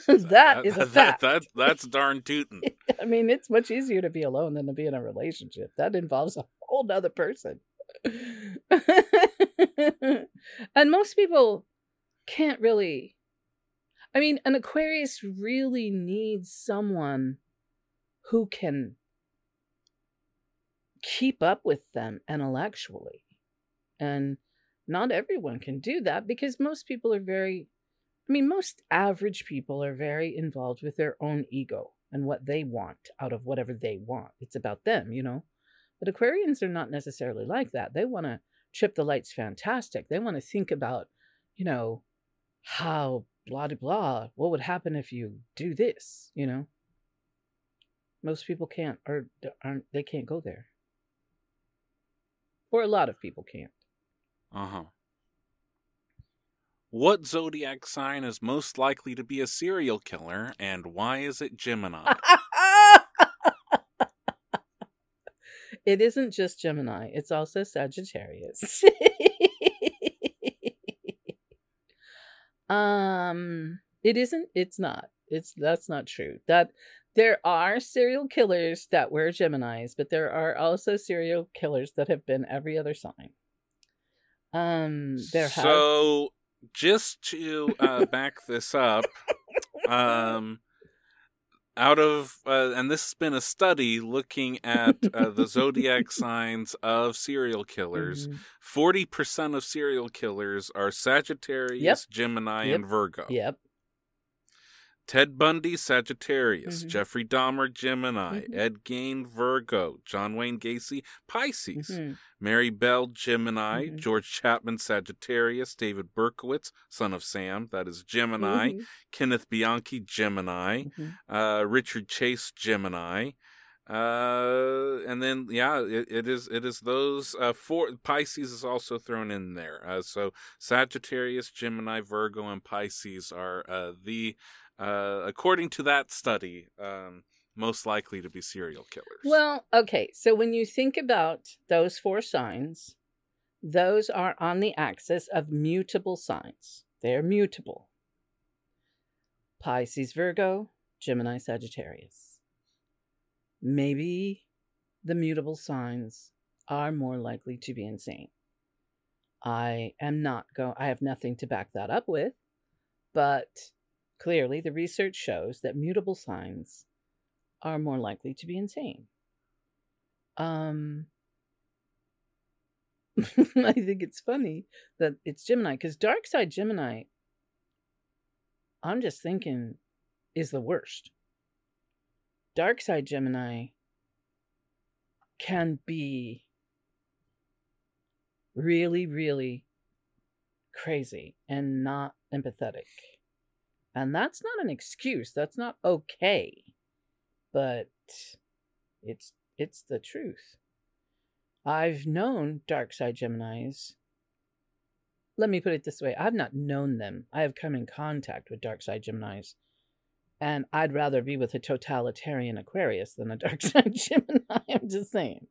That is a fact. That's darn tootin'. I mean, it's much easier to be alone than to be in a relationship. That involves a whole other person. And most people can't really... I mean, an Aquarius really needs someone who can keep up with them intellectually. And not everyone can do that because most people are most average people are very involved with their own ego and what they want out of whatever they want. It's about them, you know. But Aquarians are not necessarily like that. They want to trip the lights fantastic. They want to think about, you know, how blah, blah, blah, what would happen if you do this, you know. Most people can't, or aren't, they can't go there. Or a lot of people can't. Uh-huh. What zodiac sign is most likely to be a serial killer, and why is it Gemini? It isn't just Gemini. It's also Sagittarius. It isn't. It's not. That's not true. That there are serial killers that were Geminis, but there are also serial killers that have been every other sign. Just to back this up, out of and this has been a study looking at the zodiac signs of serial killers. 40% of serial killers are Sagittarius, Gemini, and Virgo. Ted Bundy, Sagittarius. Jeffrey Dahmer, Gemini. Ed Gein, Virgo. John Wayne Gacy, Pisces. Mary Bell, Gemini. George Chapman, Sagittarius. David Berkowitz, Son of Sam, that is Gemini. Kenneth Bianchi, Gemini. Richard Chase, Gemini. And then, it is those four. Pisces is also thrown in there. So Sagittarius, Gemini, Virgo, and Pisces are according to that study, most likely to be serial killers. Well, okay. So when you think about those four signs, those are on the axis of mutable signs. They're mutable. Pisces, Virgo, Gemini, Sagittarius. Maybe the mutable signs are more likely to be insane. I have nothing to back that up with, but clearly, the research shows that mutable signs are more likely to be insane. I think it's funny that it's Gemini, because dark side Gemini, I'm just thinking, is the worst. Dark side Gemini can be really, really crazy and not empathetic. And that's not an excuse. That's not okay. But it's the truth. I've known dark side Geminis. Let me put it this way. I've not known them. I have come in contact with dark side Geminis. And I'd rather be with a totalitarian Aquarius than a dark side Gemini. I'm just saying.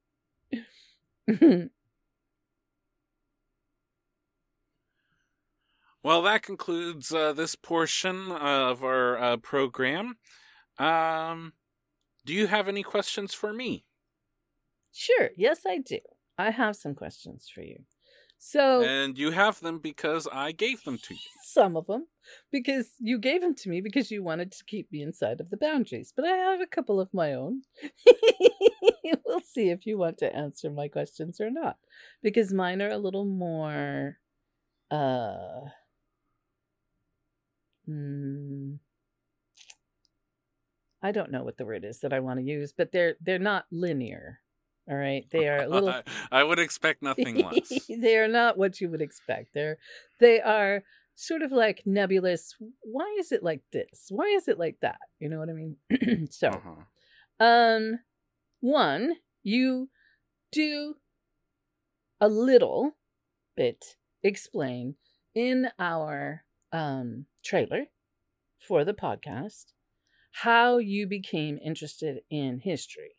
Well, that concludes this portion of our program. Do you have any questions for me? Sure. Yes, I do. I have some questions for you. And you have them because I gave them to you. Some of them. Because you gave them to me because you wanted to keep me inside of the boundaries. But I have a couple of my own. We'll see if you want to answer my questions or not. Because mine are a little more... I don't know what the word is that I want to use, but they're not linear. All right. They are a little I would expect nothing less. They are not what you would expect. They are sort of like nebulous. Why is it like this? Why is it like that? You know what I mean? So one, you do a little bit explain in our trailer for the podcast how you became interested in history.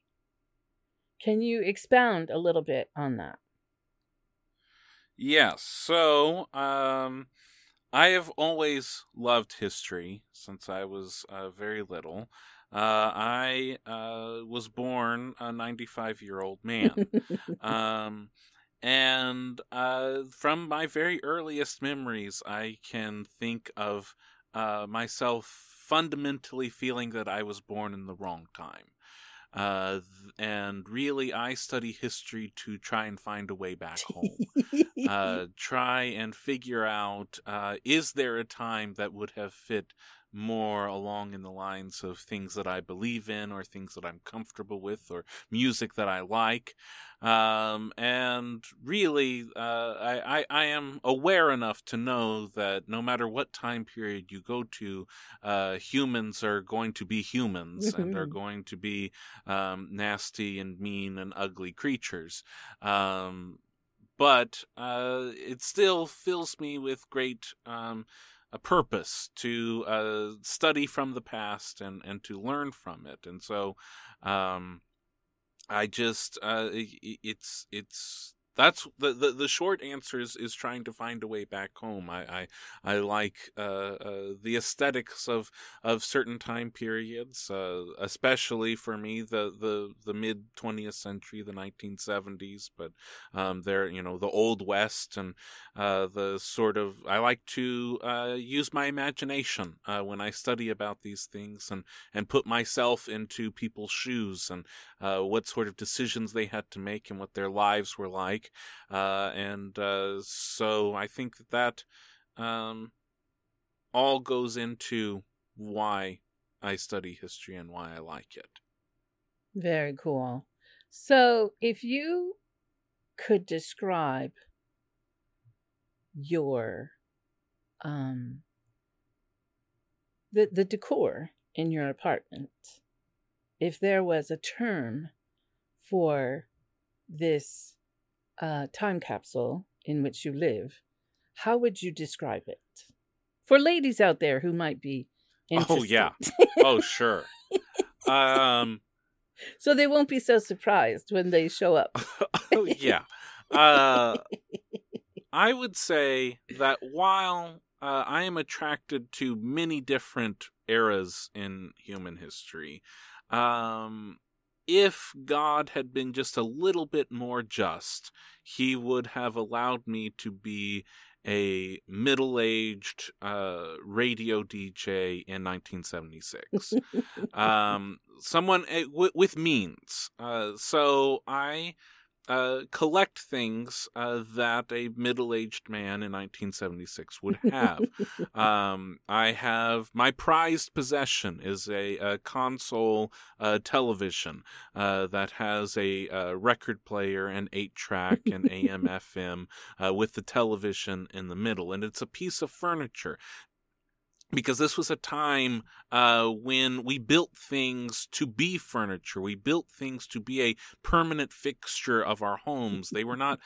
Can you expound a little bit on that? Yes. So I have always loved history since I was very little. I was born a 95-year-old man. And from my very earliest memories, I can think of myself fundamentally feeling that I was born in the wrong time. And really, I study history to try and find a way back home. Try and figure out, is there a time that would have fit more along in the lines of things that I believe in or things that I'm comfortable with or music that I like. And really, I am aware enough to know that no matter what time period you go to, humans are going to be humans and are going to be nasty and mean and ugly creatures. But it still fills me with great a purpose to study from the past and to learn from it. And so I just, it's That's the short answer is trying to find a way back home. I like the aesthetics of certain time periods, especially for me the mid 20th century, the 1970s. But there, the Old West and the sort of, I like to use my imagination when I study about these things and put myself into people's shoes and what sort of decisions they had to make and what their lives were like. So I think that all goes into why I study history and why I like it. Very cool. So if you could describe your the decor in your apartment, if there was a term for this time capsule in which you live, how would you describe it? For ladies out there who might be interested. Oh, yeah. Oh, sure. So they won't be so surprised when they show up. Oh, yeah. I would say that while I am attracted to many different eras in human history, if God had been just a little bit more just, he would have allowed me to be a middle-aged radio DJ in 1976. Someone with means. So I collect things that a middle-aged man in 1976 would have. I have, my prized possession is a console television that has a record player and 8-track and AM/FM with the television in the middle. And it's a piece of furniture, because this was a time when we built things to be furniture. We built things to be a permanent fixture of our homes. They were not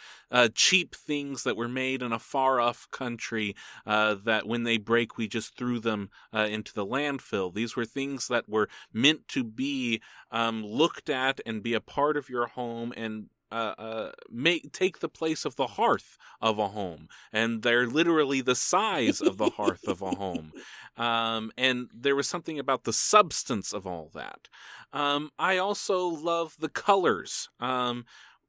cheap things that were made in a far-off country that when they break, we just threw them into the landfill. These were things that were meant to be looked at and be a part of your home and take the place of the hearth of a home, and they're literally the size of the hearth of a home. And there was something about the substance of all that. I also love the colors.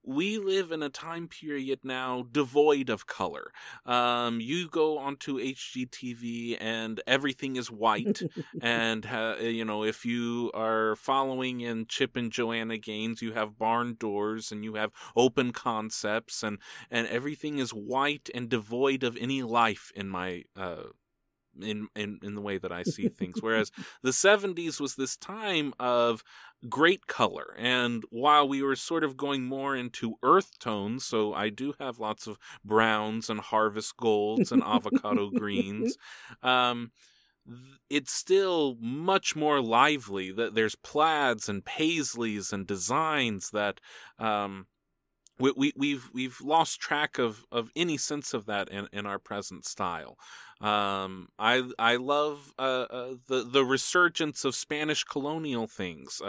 We live in a time period now devoid of color. You go onto HGTV and everything is white. And, if you are following in Chip and Joanna Gaines, you have barn doors and you have open concepts and everything is white and devoid of any life in my in the way that I see things. Whereas the 70s was this time of great color. And while we were sort of going more into earth tones, so I do have lots of browns and harvest golds and avocado greens, it's still much more lively. There's plaids and paisleys and designs that, We've lost track of any sense of that in our present style. I love the resurgence of Spanish colonial things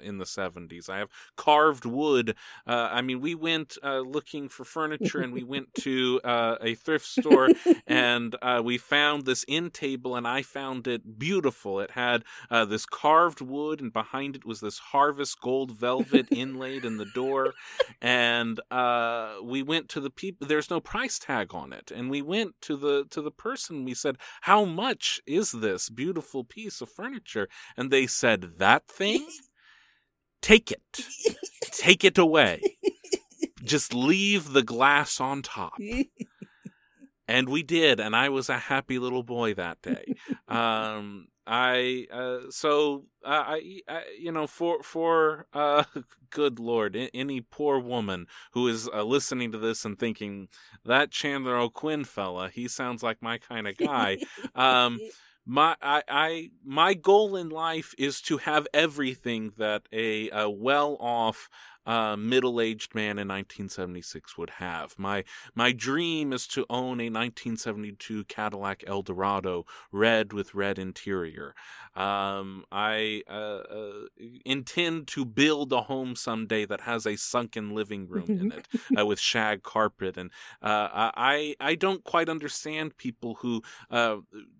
in the 70s. I have carved wood. We went looking for furniture, and we went to a thrift store, and we found this end table, and I found it beautiful. It had this carved wood, and behind it was this harvest gold velvet inlaid in the door. And we went to the people. There's no price tag on it, and we went to the person. We said, "How much is this beautiful piece of furniture?" And they said, "That thing? Take it. Take it away. Just leave the glass on top." And we did, and I was a happy little boy that day. For good Lord, any poor woman who is listening to this and thinking, that Chandler O'Quinn fella, he sounds like my kind of guy. My goal in life is to have everything that a well-off middle-aged man in 1976 would have. My dream is to own a 1972 Cadillac Eldorado, red with red interior. I intend to build a home someday that has a sunken living room in it with shag carpet. And I don't quite understand people who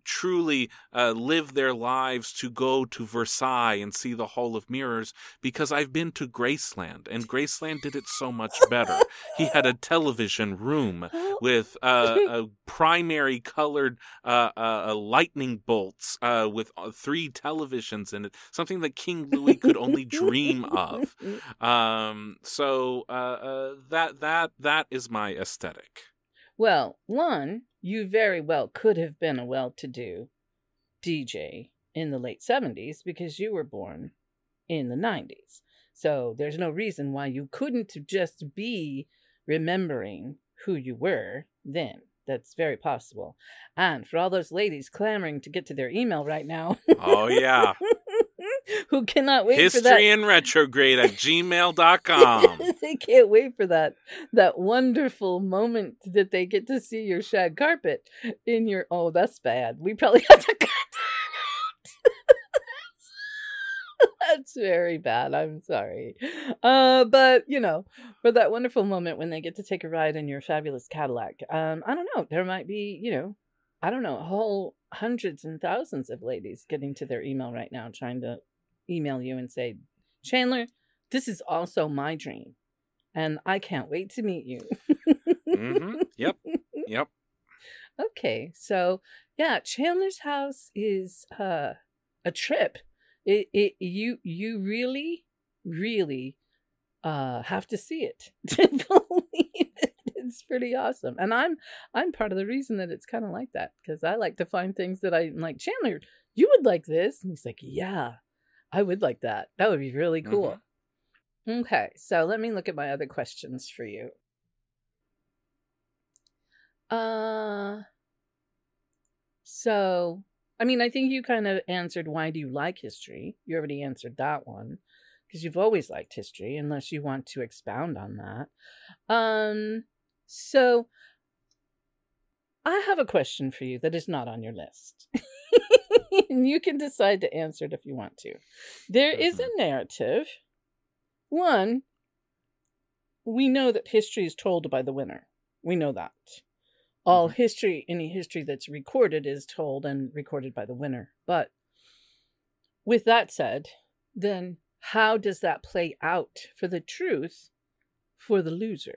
truly live their lives to go to Versailles and see the Hall of Mirrors, because I've been to Graceland. And Graceland did it so much better. He had a television room with primary colored lightning bolts with three televisions in it, something that King Louis could only dream of. That is my aesthetic. Well, one, you very well could have been a well-to-do DJ in the late 70s because you were born in the 90s. So there's no reason why you couldn't just be remembering who you were then. That's very possible. And for all those ladies clamoring to get to their email right now. Oh, yeah. Who cannot wait for that. History in Retrograde at gmail.com. They can't wait for that wonderful moment that they get to see your shag carpet in your... Oh, that's bad. We probably have to cut that out. That's very bad. I'm sorry. But, you know, for that wonderful moment when they get to take a ride in your fabulous Cadillac, I don't know. There might be, you know, I don't know, whole hundreds and thousands of ladies getting to their email right now, trying to email you and say, Chandler, this is also my dream. And I can't wait to meet you. Mm-hmm. Yep. Okay. So, yeah, Chandler's house is a trip. You really, really have to see it to believe it. It's pretty awesome. And I'm part of the reason that it's kind of like that, because I like to find things that I'm like, Chandler, you would like this. And he's like, yeah, I would like that. That would be really cool. Mm-hmm. Okay, so let me look at my other questions for you. So... I mean, I think you kind of answered, why do you like history? You already answered that one, because you've always liked history, unless you want to expound on that. So I have a question for you that is not on your list. And you can decide to answer it if you want to. There is a narrative. One, we know that history is told by the winner. We know that. All history, any history that's recorded is told and recorded by the winner. But with that said, then how does that play out for the truth for the loser?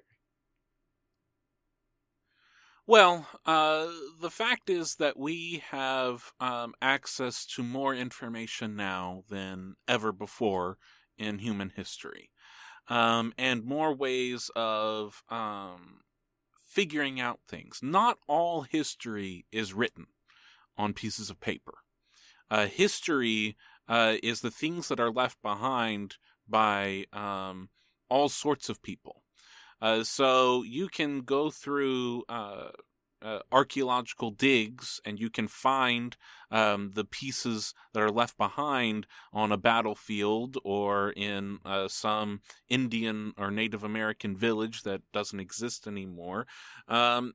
Well, the fact is that we have access to more information now than ever before in human history, and more ways of... figuring out things. Not all history is written on pieces of paper. History is the things that are left behind by all sorts of people. So you can go through archaeological digs and you can find the pieces that are left behind on a battlefield or in some Indian or Native American village that doesn't exist anymore, and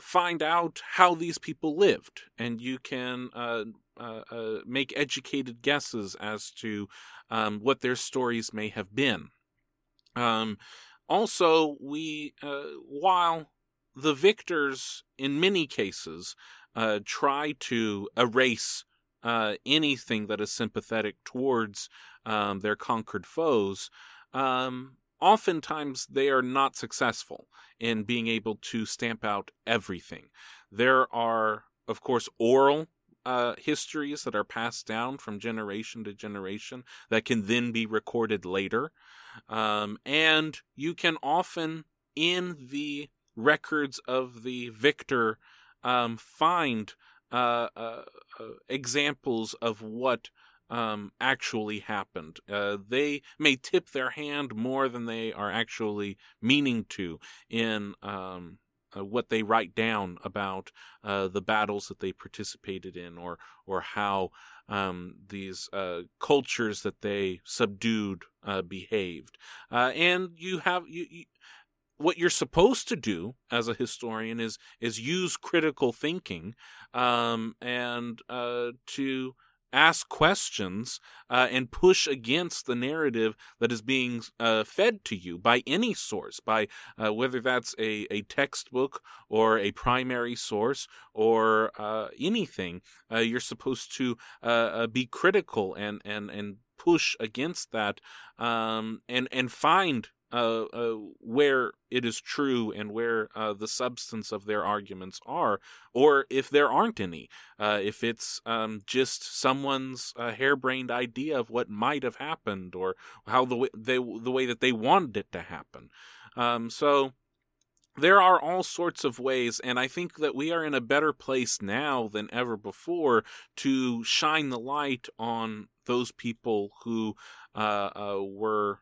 find out how these people lived. And you can make educated guesses as to what their stories may have been. Also, we, while the victors, in many cases, try to erase anything that is sympathetic towards their conquered foes. Oftentimes, they are not successful in being able to stamp out everything. There are, of course, oral histories that are passed down from generation to generation that can then be recorded later. And you can often, in the records of the victor, find examples of what actually happened. They may tip their hand more than they are actually meaning to in what they write down about the battles that they participated in, or how these cultures that they subdued behaved. And you what you're supposed to do as a historian is use critical thinking and to ask questions and push against the narrative that is being fed to you by any source, by whether that's a textbook or a primary source or anything. You're supposed to be critical and push against that and find where it is true and where the substance of their arguments are, or if there aren't any, if it's just someone's harebrained idea of what might have happened or how the way that they wanted it to happen. So there are all sorts of ways, and I think that we are in a better place now than ever before to shine the light on those people who were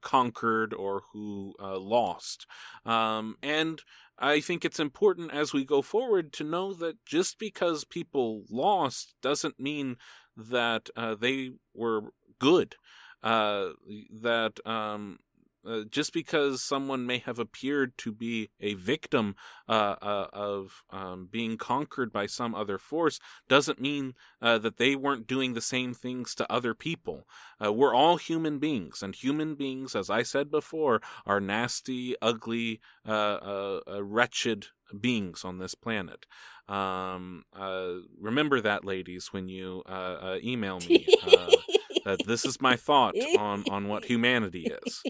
conquered or who lost. And I think it's important as we go forward to know that just because people lost doesn't mean that they were good, that just because someone may have appeared to be a victim of being conquered by some other force doesn't mean that they weren't doing the same things to other people. We're all human beings, and human beings, as I said before, are nasty, ugly, wretched beings on this planet. Remember that, ladies, when you email me. That this is my thought on what humanity is.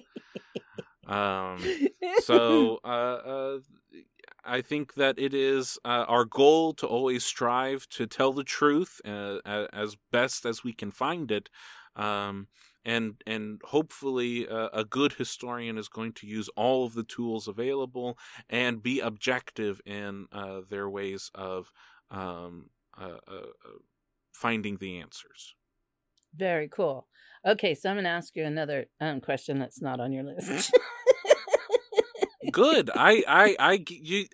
So I think that it is our goal to always strive to tell the truth as best as we can find it. And hopefully a good historian is going to use all of the tools available and be objective in their ways of finding the answers. Very cool. Okay, so I'm going to ask you another question that's not on your list. Good. I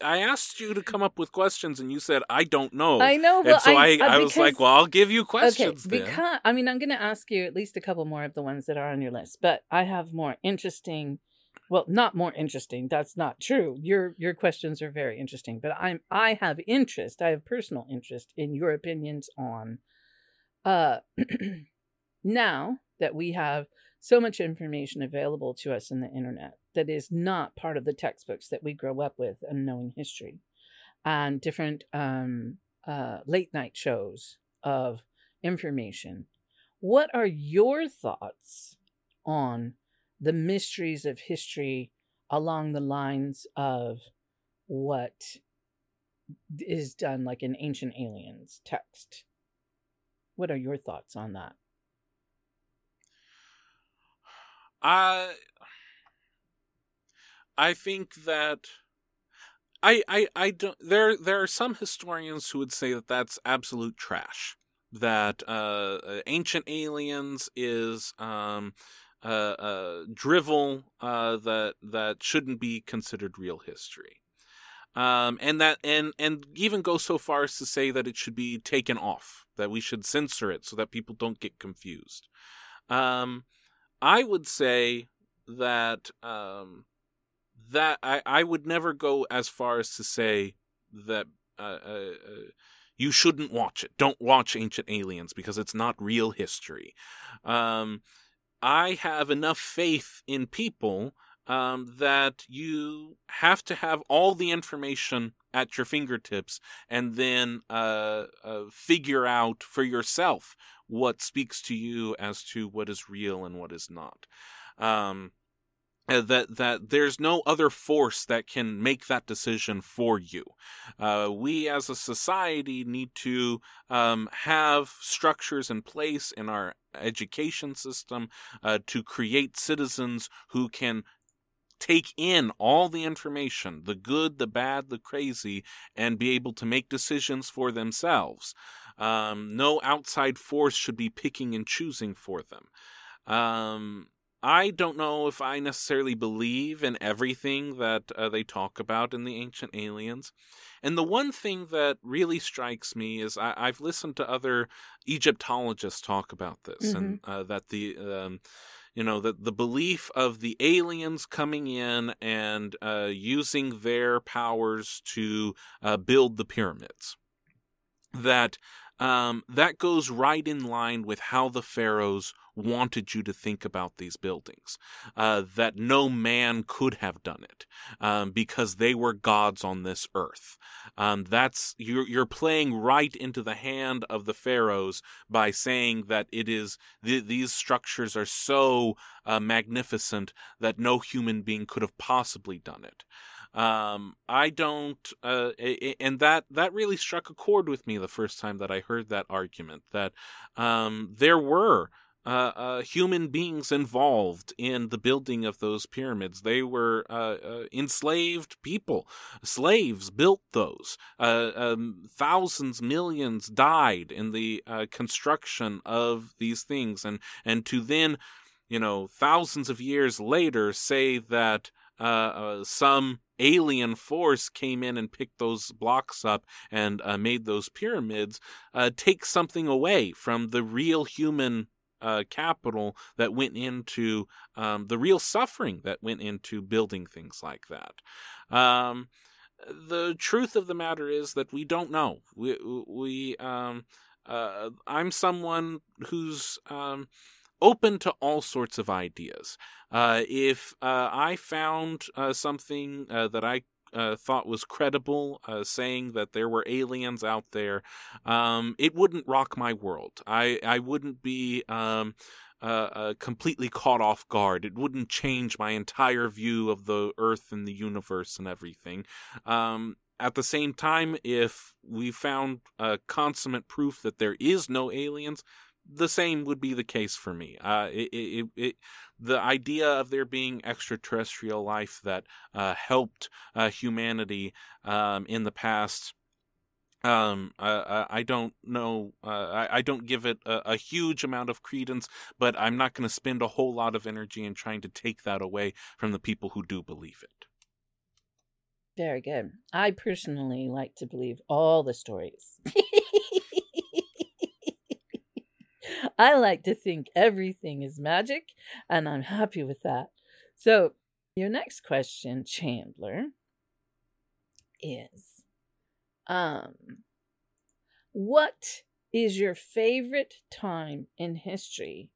asked you to come up with questions, and you said, I don't know. I know. Well, and so I was like, well, I'll give you questions then. Because, I mean, I'm going to ask you at least a couple more of the ones that are on your list, but I have more interesting, well, not more interesting. That's not true. Your questions are very interesting, but I have personal interest in your opinions on now that we have so much information available to us in the internet that is not part of the textbooks that we grow up with and knowing history, and different late night shows of information. What are your thoughts on the mysteries of history along the lines of what is done like in Ancient Aliens text? What are your thoughts on that? I think that I don't. There are some historians who would say that that's absolute trash. That Ancient Aliens is drivel that shouldn't be considered real history. And even go so far as to say that it should be taken off, that we should censor it so that people don't get confused. I would say that I would never go as far as to say that you shouldn't watch it. Don't watch Ancient Aliens because it's not real history. I have enough faith in people that you have to have all the information at your fingertips and then figure out for yourself what speaks to you as to what is real and what is not. That there's no other force that can make that decision for you. We as a society need to have structures in place in our education system to create citizens who can take in all the information, the good, the bad, the crazy, and be able to make decisions for themselves. No outside force should be picking and choosing for them. I don't know if I necessarily believe in everything that they talk about in the Ancient Aliens. And the one thing that really strikes me is I've listened to other Egyptologists talk about this, mm-hmm. and that the... that the belief of the aliens coming in and using their powers to build the pyramids, that goes right in line with how the pharaohs wanted you to think about these buildings, that no man could have done it because they were gods on this earth. That's you're playing right into the hand of the pharaohs by saying that it is these structures are so magnificent that no human being could have possibly done it. I don't, and that really struck a chord with me the first time that I heard that argument, that there were human beings involved in the building of those pyramids. They were enslaved people. Slaves built those. Thousands, millions died in the construction of these things. And to then, thousands of years later say that some alien force came in and picked those blocks up and made those pyramids, takes something away from the real human capital that went into the real suffering that went into building things like that. The truth of the matter is that we don't know. I'm someone who's open to all sorts of ideas. If I found something that I thought was credible, saying that there were aliens out there, it wouldn't rock my world. I wouldn't be completely caught off guard. It wouldn't change my entire view of the Earth and the universe and everything. At the same time, if we found consummate proof that there is no aliens, the same would be the case for me. The idea of there being extraterrestrial life that helped humanity in the past, I don't know. I don't give it a huge amount of credence, but I'm not going to spend a whole lot of energy in trying to take that away from the people who do believe it. Very good. I personally like to believe all the stories. I like to think everything is magic, and I'm happy with that. So your next question, Chandler, is, what is your favorite time in history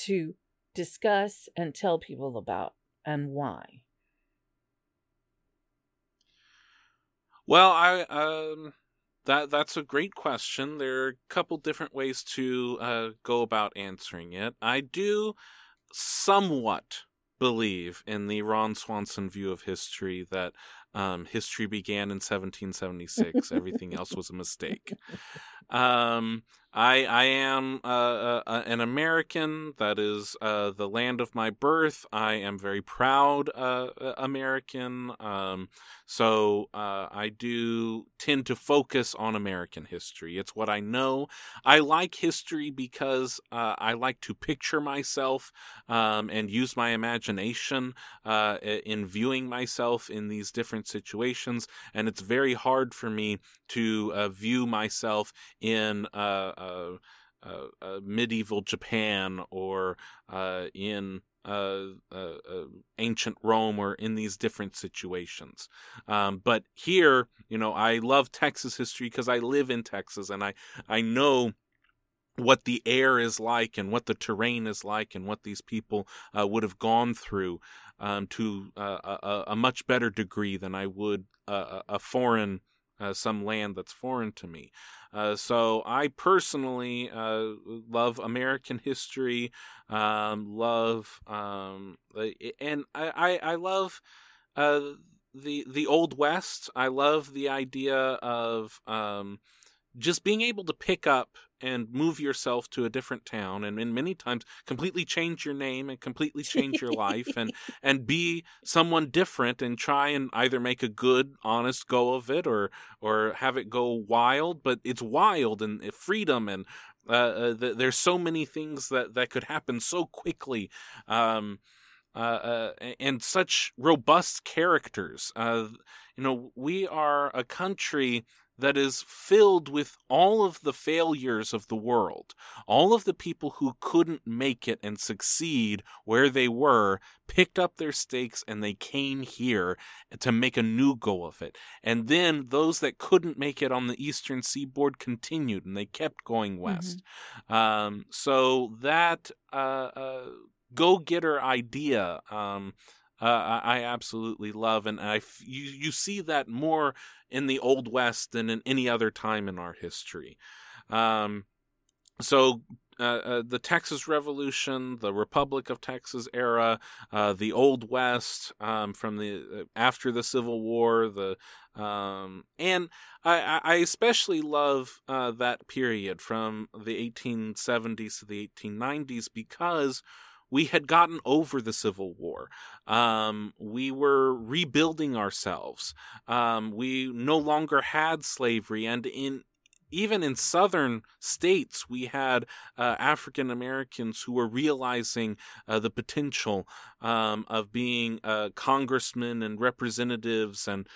to discuss and tell people about, and why? Well, That's a great question. There are a couple different ways to go about answering it. I do somewhat believe in the Ron Swanson view of history that history began in 1776. Everything else was a mistake. I am an American. That is the land of my birth. I am very proud American. So I do tend to focus on American history. It's what I know. I like history because I like to picture myself and use my imagination in viewing myself in these different situations. And it's very hard for me to view myself in medieval Japan or in ancient Rome or in these different situations. But here, I love Texas history because I live in Texas and I know what the air is like and what the terrain is like and what these people would have gone through to a much better degree than I would a foreign some land that's foreign to me. So I personally love American history, and I love the Old West. I love the idea of just being able to pick up and move yourself to a different town and many times completely change your name and completely change your life and be someone different and try and either make a good, honest go of it or have it go wild. But it's wild and freedom and There's so many things that could happen so quickly, and such robust characters. We are a country that is filled with all of the failures of the world. All of the people who couldn't make it and succeed where they were picked up their stakes and they came here to make a new go of it. And then those that couldn't make it on the eastern seaboard continued and they kept going west. Mm-hmm. So that go-getter idea I absolutely love, and you see that more in the Old West than in any other time in our history. The Texas Revolution, the Republic of Texas era, the Old West, from the after the Civil War, and I especially love that period from the 1870s to the 1890s because we had gotten over the Civil War. We were rebuilding ourselves. We no longer had slavery. And even in southern states, we had African Americans who were realizing the potential of being congressmen and representatives and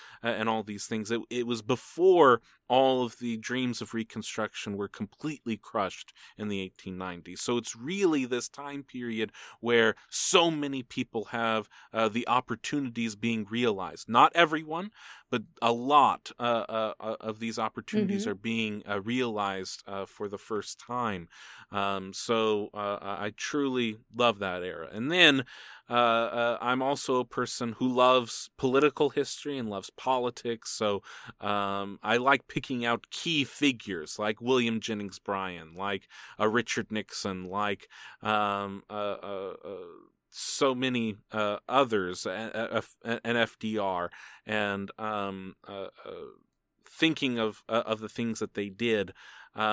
all these things. It was before all of the dreams of Reconstruction were completely crushed in the 1890s. So it's really this time period where so many people have the opportunities being realized. Not everyone, but a lot of these opportunities mm-hmm. are being realized for the first time. So I truly love that era. And then I'm also a person who loves political history and loves politics. So I like picking out key figures like William Jennings Bryan, like Richard Nixon, like so many others, an FDR, and thinking of the things that they did,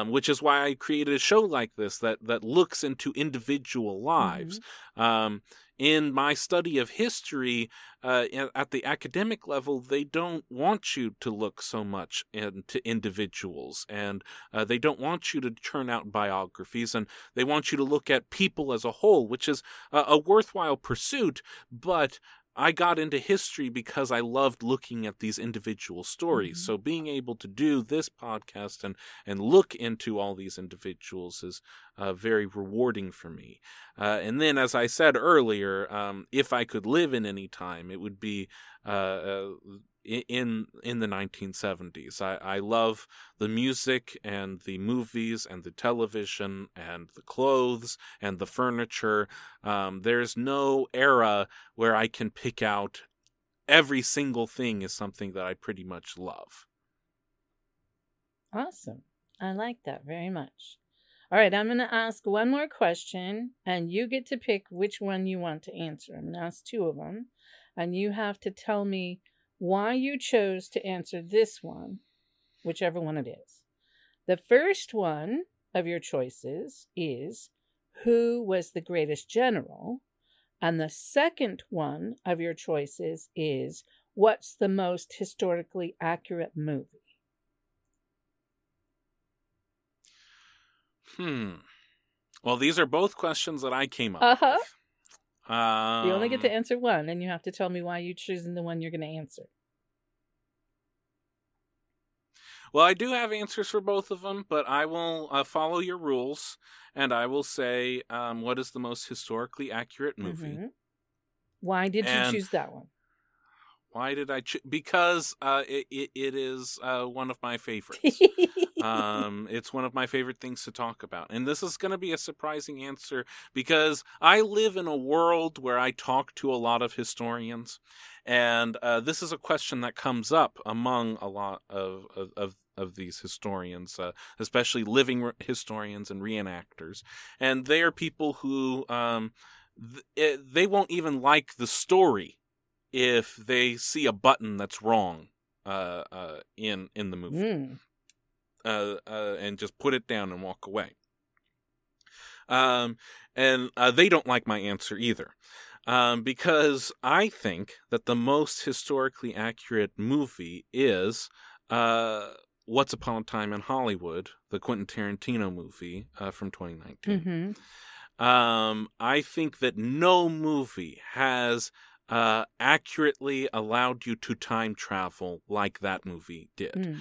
which is why I created a show like this that looks into individual lives. Mm-hmm. In my study of history, at the academic level, they don't want you to look so much into individuals, and they don't want you to churn out biographies, and they want you to look at people as a whole, which is a worthwhile pursuit, but I got into history because I loved looking at these individual stories. Mm-hmm. So being able to do this podcast and look into all these individuals is very rewarding for me. And then, as I said earlier, if I could live in any time, it would be in the 1970s. I love the music and the movies and the television and the clothes and the furniture. There's no era where I can pick out every single thing is something that I pretty much love. Awesome. I like that very much. All right, I'm going to ask one more question, and you get to pick which one you want to answer. I'm going to ask two of them, and you have to tell me why you chose to answer this one, whichever one it is. The first one of your choices is, who was the greatest general? And the second one of your choices is, what's the most historically accurate movie? Well, these are both questions that I came up with. You only get to answer one, and you have to tell me why you're choosing the one you're going to answer. Well, I do have answers for both of them, but I will follow your rules, and I will say, what is the most historically accurate movie? Mm-hmm. Why did you choose that one? Why did I choose? Because it is one of my favorites. It's one of my favorite things to talk about. And this is going to be a surprising answer because I live in a world where I talk to a lot of historians. And this is a question that comes up among a lot of these historians, especially living historians and reenactors. And they are people who they won't even like the story if they see a button that's wrong in the movie. Mm. And just put it down and walk away. And they don't like my answer either. Because I think that the most historically accurate movie is Once Upon a Time in Hollywood, the Quentin Tarantino movie from 2019. Mm-hmm. I think that no movie has accurately allowed you to time travel like that movie did.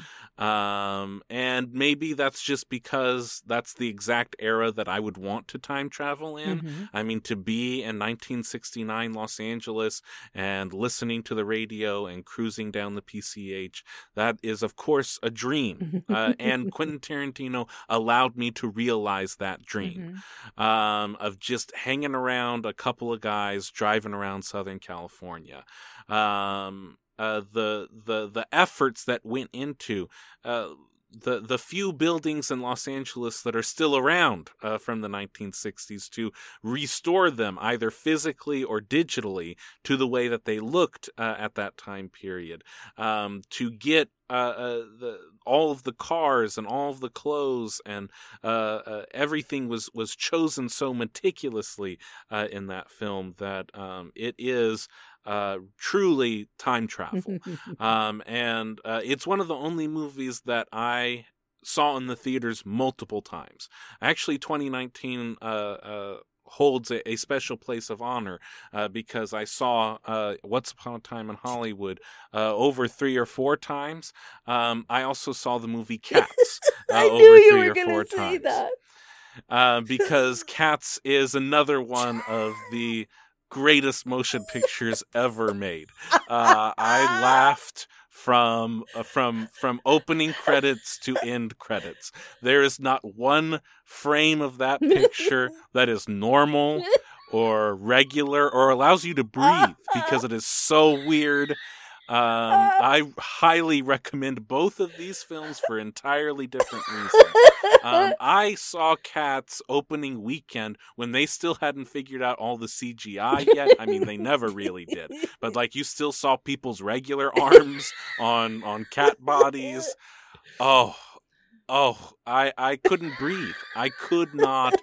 And maybe that's just because that's the exact era that I would want to time travel in. Mm-hmm. I mean, to be in 1969 Los Angeles and listening to the radio and cruising down the PCH, that is, of course, a dream. And Quentin Tarantino allowed me to realize that dream of just hanging around a couple of guys driving around Southern California. The efforts that went into the few buildings in Los Angeles that are still around from the 1960s to restore them either physically or digitally to the way that they looked at that time period, to get all of the cars and all of the clothes and everything was chosen so meticulously in that film that it is truly time travel. And it's one of the only movies that I saw in the theaters multiple times. Actually, 2019 holds a special place of honor because I saw Once Upon a Time in Hollywood over 3 or 4 times. I also saw the movie Cats over three or four times. That. Because Cats is another one of the greatest motion pictures ever made. I laughed from opening credits to end credits. There is not one frame of that picture that is normal or regular or allows you to breathe because it is so weird. I highly recommend both of these films for entirely different reasons. I saw Cats opening weekend when they still hadn't figured out all the CGI yet. I mean, they never really did. But like, you still saw people's regular arms on cat bodies. Oh, I couldn't breathe. I could not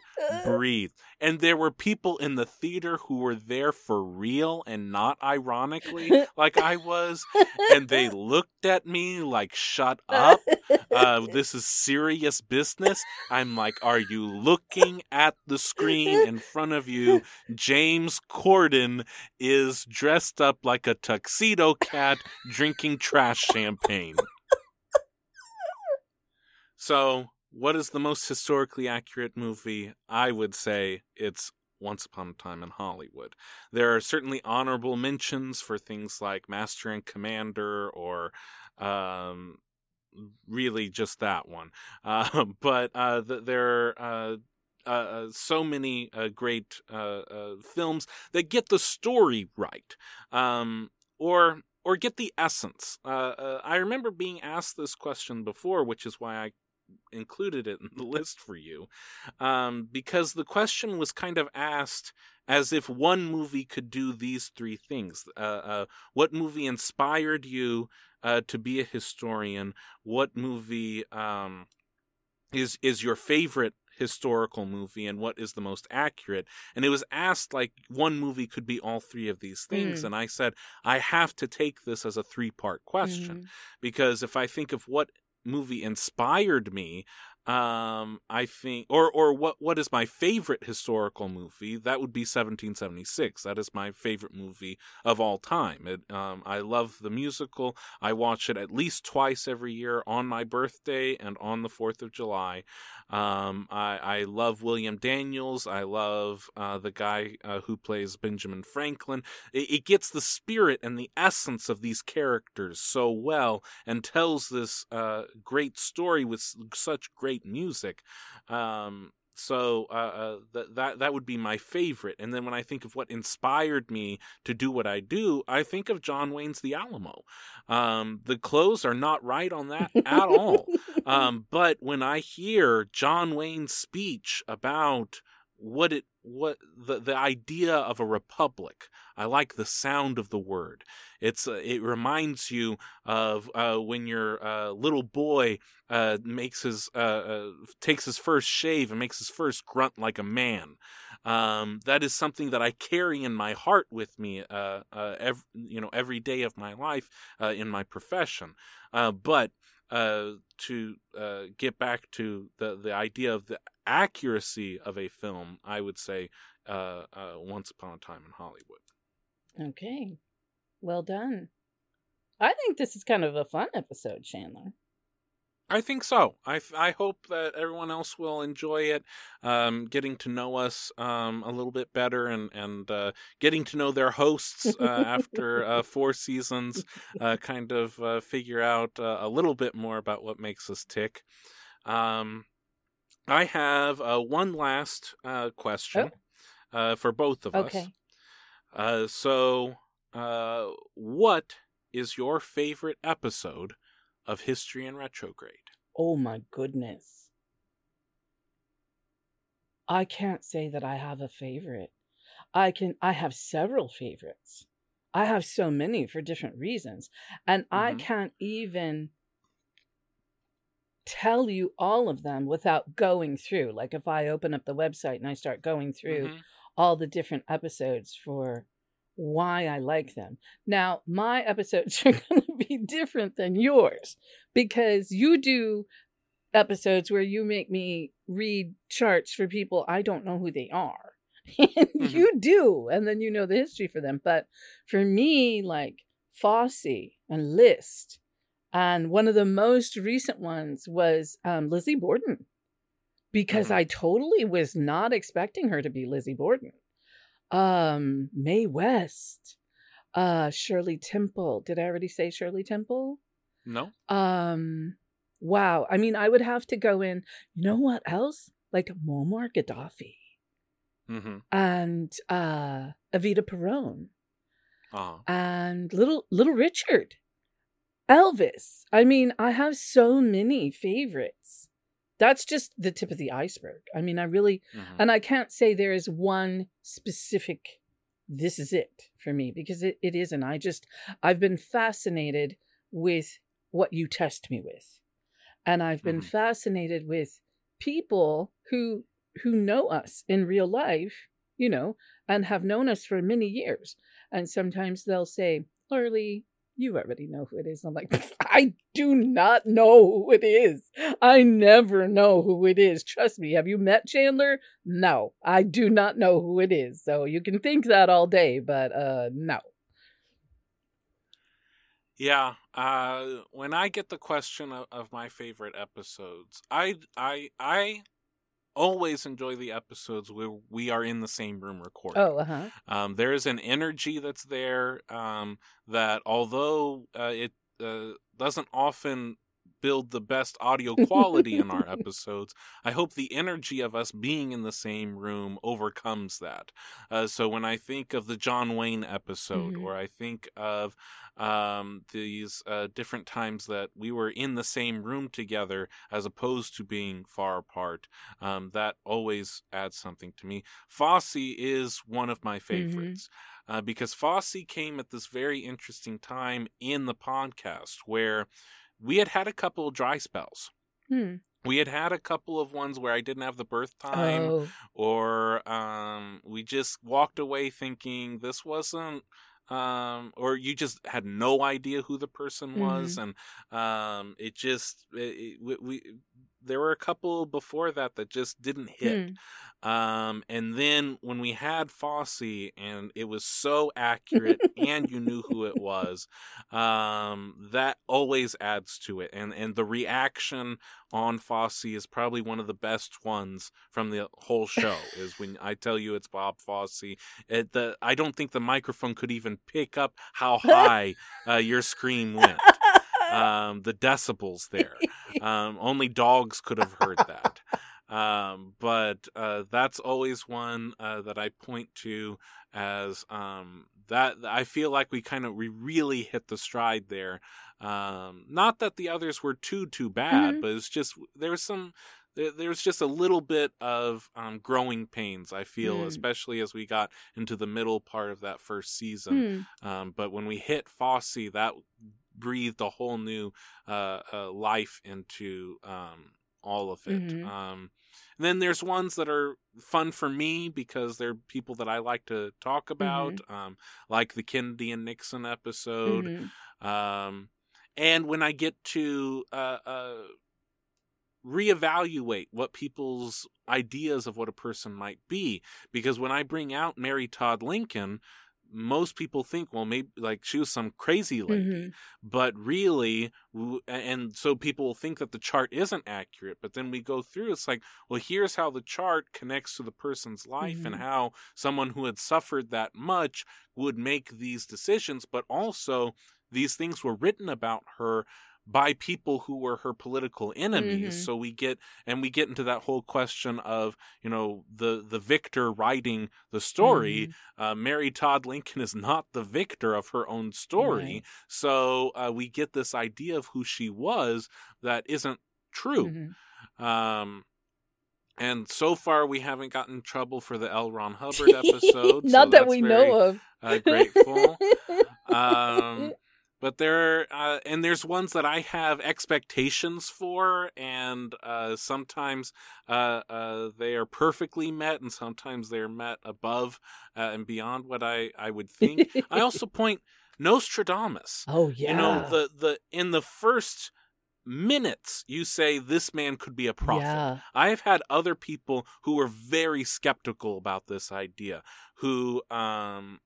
breathe. And there were people in the theater who were there for real and not ironically, like I was. And they looked at me like, shut up. This is serious business. I'm like, are you looking at the screen in front of you? James Corden is dressed up like a tuxedo cat drinking trash champagne. So, what is the most historically accurate movie? I would say it's Once Upon a Time in Hollywood. There are certainly honorable mentions for things like Master and Commander or really just that one. But there are so many great films that get the story right. Or get the essence. I remember being asked this question before, which is why I included it in the list for you, because the question was kind of asked as if one movie could do these 3 things. What movie inspired you to be a historian? What movie is your favorite historical movie, and what is the most accurate? And it was asked like one movie could be all 3 of these things. And I said, I have to take this as a 3-part question, because if I think of what movie inspired me, I think, or what is my favorite historical movie, that would be 1776. That is my favorite movie of all time. I love the musical. I watch it at least twice every year, on my birthday and on the 4th of July. I love William Daniels. I love the guy who plays Benjamin Franklin. It gets the spirit and the essence of these characters so well and tells this great story with such great music. So that would be my favorite. And then when I think of what inspired me to do what I do, I think of John Wayne's The Alamo. The clothes are not right on that at all. But when I hear John Wayne's speech about the idea of a republic, I like the sound of the word. It reminds you of when your little boy takes his first shave and makes his first grunt like a man. That is something that I carry in my heart with me every day of my life in my profession. But to get back to the idea of the accuracy of a film, I would say Once Upon a Time in Hollywood. Okay. Well done. I think this is kind of a fun episode, Chandler. I think so. I hope that everyone else will enjoy it, getting to know us a little bit better and getting to know their hosts after four seasons, kind of figure out a little bit more about what makes us tick. I have one last question for both of us. So what is your favorite episode of History in Retrograde? Oh my goodness. I can't say that I have a favorite. I have several favorites. I have so many for different reasons. And I can't even tell you all of them without going through. Like if I open up the website and I start going through all the different episodes for why I like them. Now, my episodes are going to be different than yours because you do episodes where you make me read charts for people I don't know who they are. And you do. And then you know the history for them. But for me, like Fosse and List, and one of the most recent ones was Lizzie Borden, because I totally was not expecting her to be Lizzie Borden. Mae West, Shirley Temple. Did I already say Shirley Temple? No. Wow. I mean, I would have to go in, you know what else? Like Muammar Gaddafi and Evita Peron and Little Richard, Elvis. I mean, I have so many favorites. That's just the tip of the iceberg. I mean, I really, and I can't say there is one specific, this is it for me, because it isn't. I've been fascinated with what you test me with. And I've been fascinated with people who know us in real life, you know, and have known us for many years. And sometimes they'll say, Lurley, you already know who it is. And I'm like, I do not know who it is. I never know who it is. Trust me. Have you met Chandler? No, I do not know who it is. So you can think that all day, but no. Yeah. When I get the question of my favorite episodes, I always enjoy the episodes where we are in the same room recording. There is an energy that's there that, although it doesn't often build the best audio quality in our episodes, I hope the energy of us being in the same room overcomes that. So when I think of the John Wayne episode, or I think of these different times that we were in the same room together as opposed to being far apart, that always adds something to me. Fosse is one of my favorites. Because Fosse came at this very interesting time in the podcast where we had had a couple of dry spells. We had had a couple of ones where I didn't have the birth time, or we just walked away thinking this wasn't, or you just had no idea who the person was, and it just there were a couple before that that just didn't hit. And then when we had Fosse and it was so accurate and you knew who it was, that always adds to it. And the reaction on Fosse is probably one of the best ones from the whole show is when I tell you it's Bob Fosse. I don't think the microphone could even pick up how high your scream went. The decibels there. Only dogs could have heard that. But that's always one that I point to as that I feel like we really hit the stride there. Not that the others were too bad, but it's just there's just a little bit of growing pains, I feel, especially as we got into the middle part of that first season. But when we hit Fosse, that breathed a whole new life into all of it. And then there's ones that are fun for me because they're people that I like to talk about, like the Kennedy and Nixon episode. And when I get to reevaluate what people's ideas of what a person might be, because when I bring out Mary Todd Lincoln, most people think, well, maybe like she was some crazy lady, mm-hmm. but really, and so people think that the chart isn't accurate. But then we go through, it's like, well, here's how the chart connects to the person's life mm-hmm. and how someone who had suffered that much would make these decisions. But also these things were written about her by people who were her political enemies. Mm-hmm. So we get into that whole question of, you know, the victor writing the story. Mm-hmm. Mary Todd Lincoln is not the victor of her own story. Right. So we get this idea of who she was that isn't true. Mm-hmm. And so far, we haven't gotten in trouble for the L. Ron Hubbard episode. Not so that we know of. Grateful. But there are, and there's ones that I have expectations for, and sometimes they are perfectly met, and sometimes they are met above and beyond what I would think. I also point Nostradamus. Oh yeah, you know the in the first minutes you say this man could be a prophet. Yeah. I've had other people who were very skeptical about this idea who I'm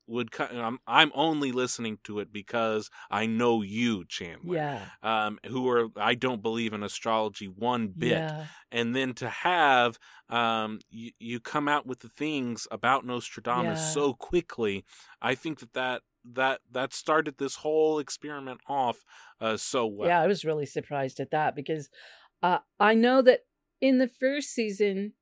only listening to it because I know you, Chandler. Yeah. Who are, I don't believe in astrology one bit. Yeah. And then to have you come out with the things about Nostradamus yeah. so quickly, I think that started this whole experiment off so well. Yeah, I was really surprised at that because I know that in the first season,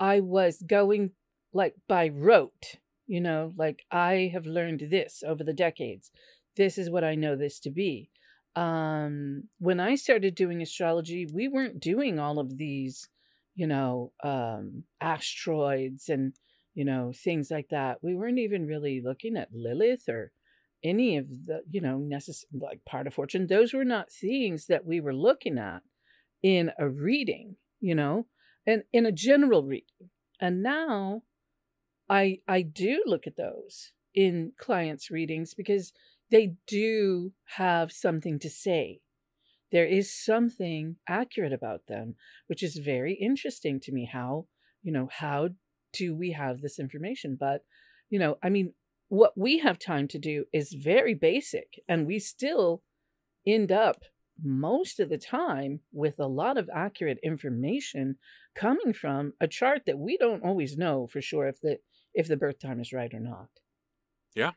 I was going like by rote, you know, like I have learned this over the decades. This is what I know this to be. When I started doing astrology, we weren't doing all of these, you know, asteroids and you know, things like that. We weren't even really looking at Lilith or any of the, you know, like part of fortune. Those were not things that we were looking at in a reading, you know, and in a general reading. And now I do look at those in clients' readings because they do have something to say. There is something accurate about them, which is very interesting to me. How, you know, how do we have this information? But, you know, I mean, what we have time to do is very basic, and we still end up most of the time with a lot of accurate information coming from a chart that we don't always know for sure if the birth time is right or not. Yeah.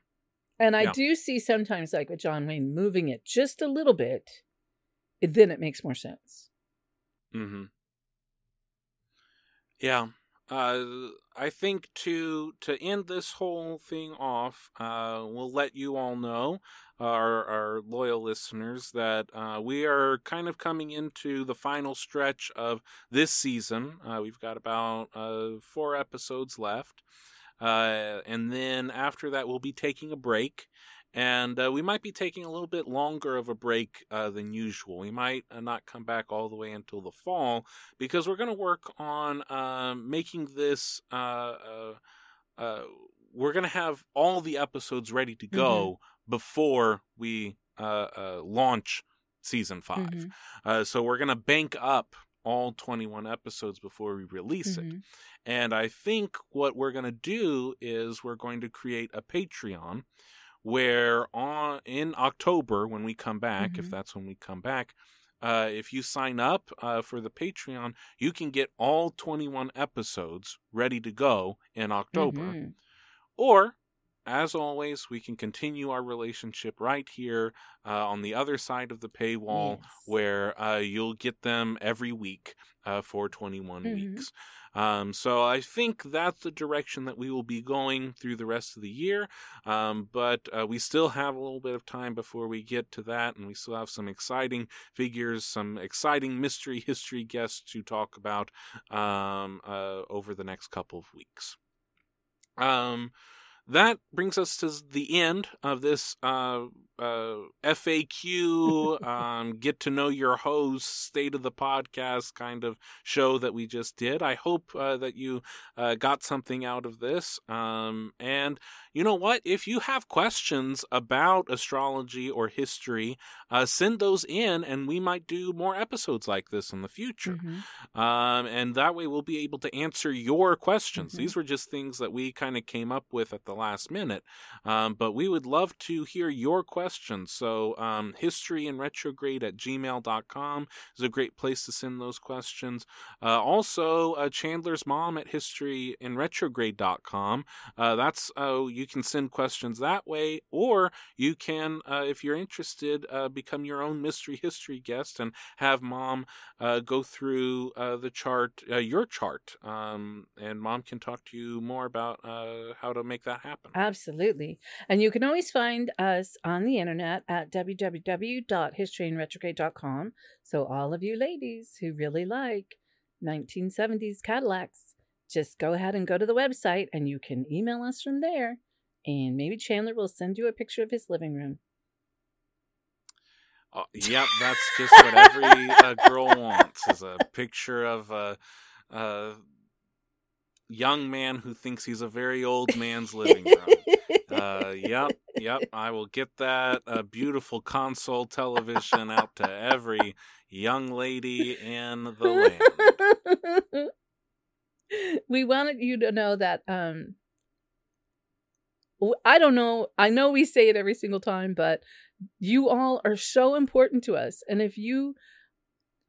And I do see sometimes, like with John Wayne, moving it just a little bit, then it makes more sense. Mm-hmm. Yeah. I think to end this whole thing off, we'll let you all know, our loyal listeners, that we are kind of coming into the final stretch of this season. We've got about 4 episodes left. And then after that, we'll be taking a break. And we might be taking a little bit longer of a break than usual. We might not come back all the way until the fall because we're going to work on making this. We're going to have all the episodes ready to go mm-hmm. before we launch season 5. Mm-hmm. So we're going to bank up all 21 episodes before we release mm-hmm. it. And I think what we're going to do is we're going to create a Patreon where in October, when we come back, mm-hmm. if that's when we come back, if you sign up for the Patreon, you can get all 21 episodes ready to go in October. Mm-hmm. Or, as always, we can continue our relationship right here on the other side of the paywall, yes. where you'll get them every week for 21 mm-hmm. weeks. So I think that's the direction that we will be going through the rest of the year. But we still have a little bit of time before we get to that. And we still have some exciting figures, some exciting mystery history guests to talk about over the next couple of weeks. that brings us to the end of this FAQ, get to know your host, state of the podcast kind of show that we just did. I hope that you got something out of this. And you know what? If you have questions about astrology or history, send those in and we might do more episodes like this in the future. Mm-hmm. And that way we'll be able to answer your questions. Mm-hmm. These were just things that we kind of came up with at the last minute. But we would love to hear your questions. So historyinretrograde@gmail.com is a great place to send those questions. Also, Chandler's mom at historyinretrograde.com. That's you can send questions that way, or you can, if you're interested, become your own mystery history guest and have mom go through the chart, your chart, and mom can talk to you more about how to make that happen. Absolutely. And you can always find us on the internet at www.historyinretrograde.com. So all of you ladies who really like 1970s Cadillacs, just go ahead and go to the website and you can email us from there. And maybe Chandler will send you a picture of his living room. Oh, yep, that's just what every girl wants, is a picture of a young man who thinks he's a very old man's living room. Yep, I will get that beautiful console television out to every young lady in the land. We wanted you to know that, I don't know. I know we say it every single time, but you all are so important to us. And if you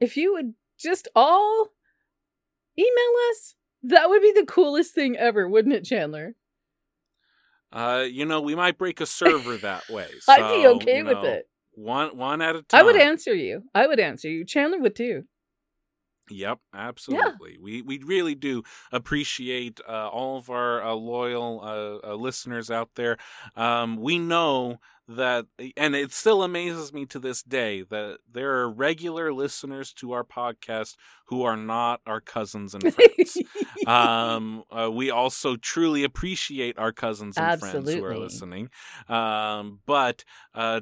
would just all email us, that would be the coolest thing ever, wouldn't it, Chandler? We might break a server that way. So, I'd be okay with it. One at a time. I would answer you. Chandler would too. Yep, absolutely. Yeah. We really do appreciate all of our loyal listeners out there. We know that, and it still amazes me to this day, that there are regular listeners to our podcast who are not our cousins and friends. We also truly appreciate our cousins and Absolutely. Friends who are listening. But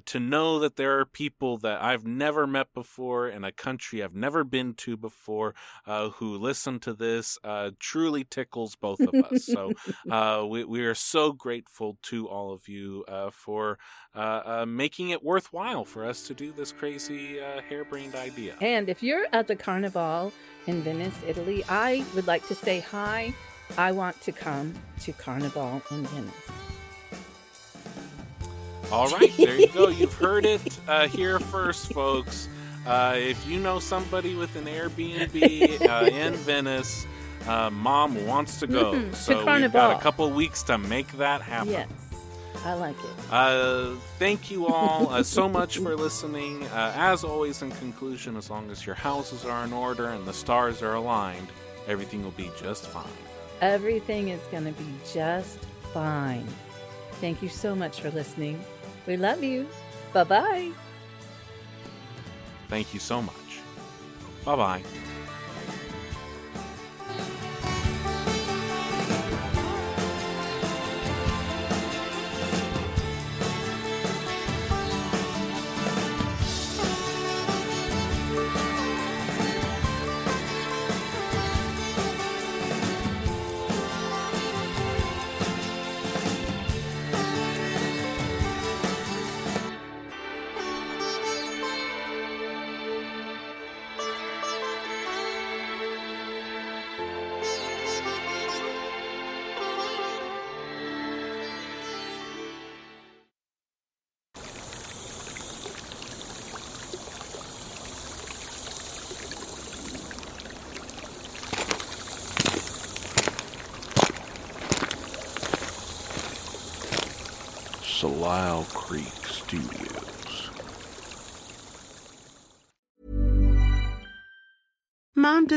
to know that there are people that I've never met before in a country I've never been to before who listen to this truly tickles both of us. So we are so grateful to all of you for making it worthwhile for us to do this crazy harebrained idea. And if you're at the Carnival in Venice, Italy, I would like to say hi. I want to come to Carnival in Venice. All right, there you go. You've heard it here first, folks. If you know somebody with an Airbnb in Venice, Mom wants to go. Mm-hmm, so we've got a couple weeks to make that happen. Yes. I like it. Thank you all so much for listening. As always, in conclusion, as long as your houses are in order and the stars are aligned, everything will be just fine. Everything is going to be just fine. Thank you so much for listening. We love you. Bye-bye. Thank you so much. Bye-bye. Lyle Creek Studios. Mom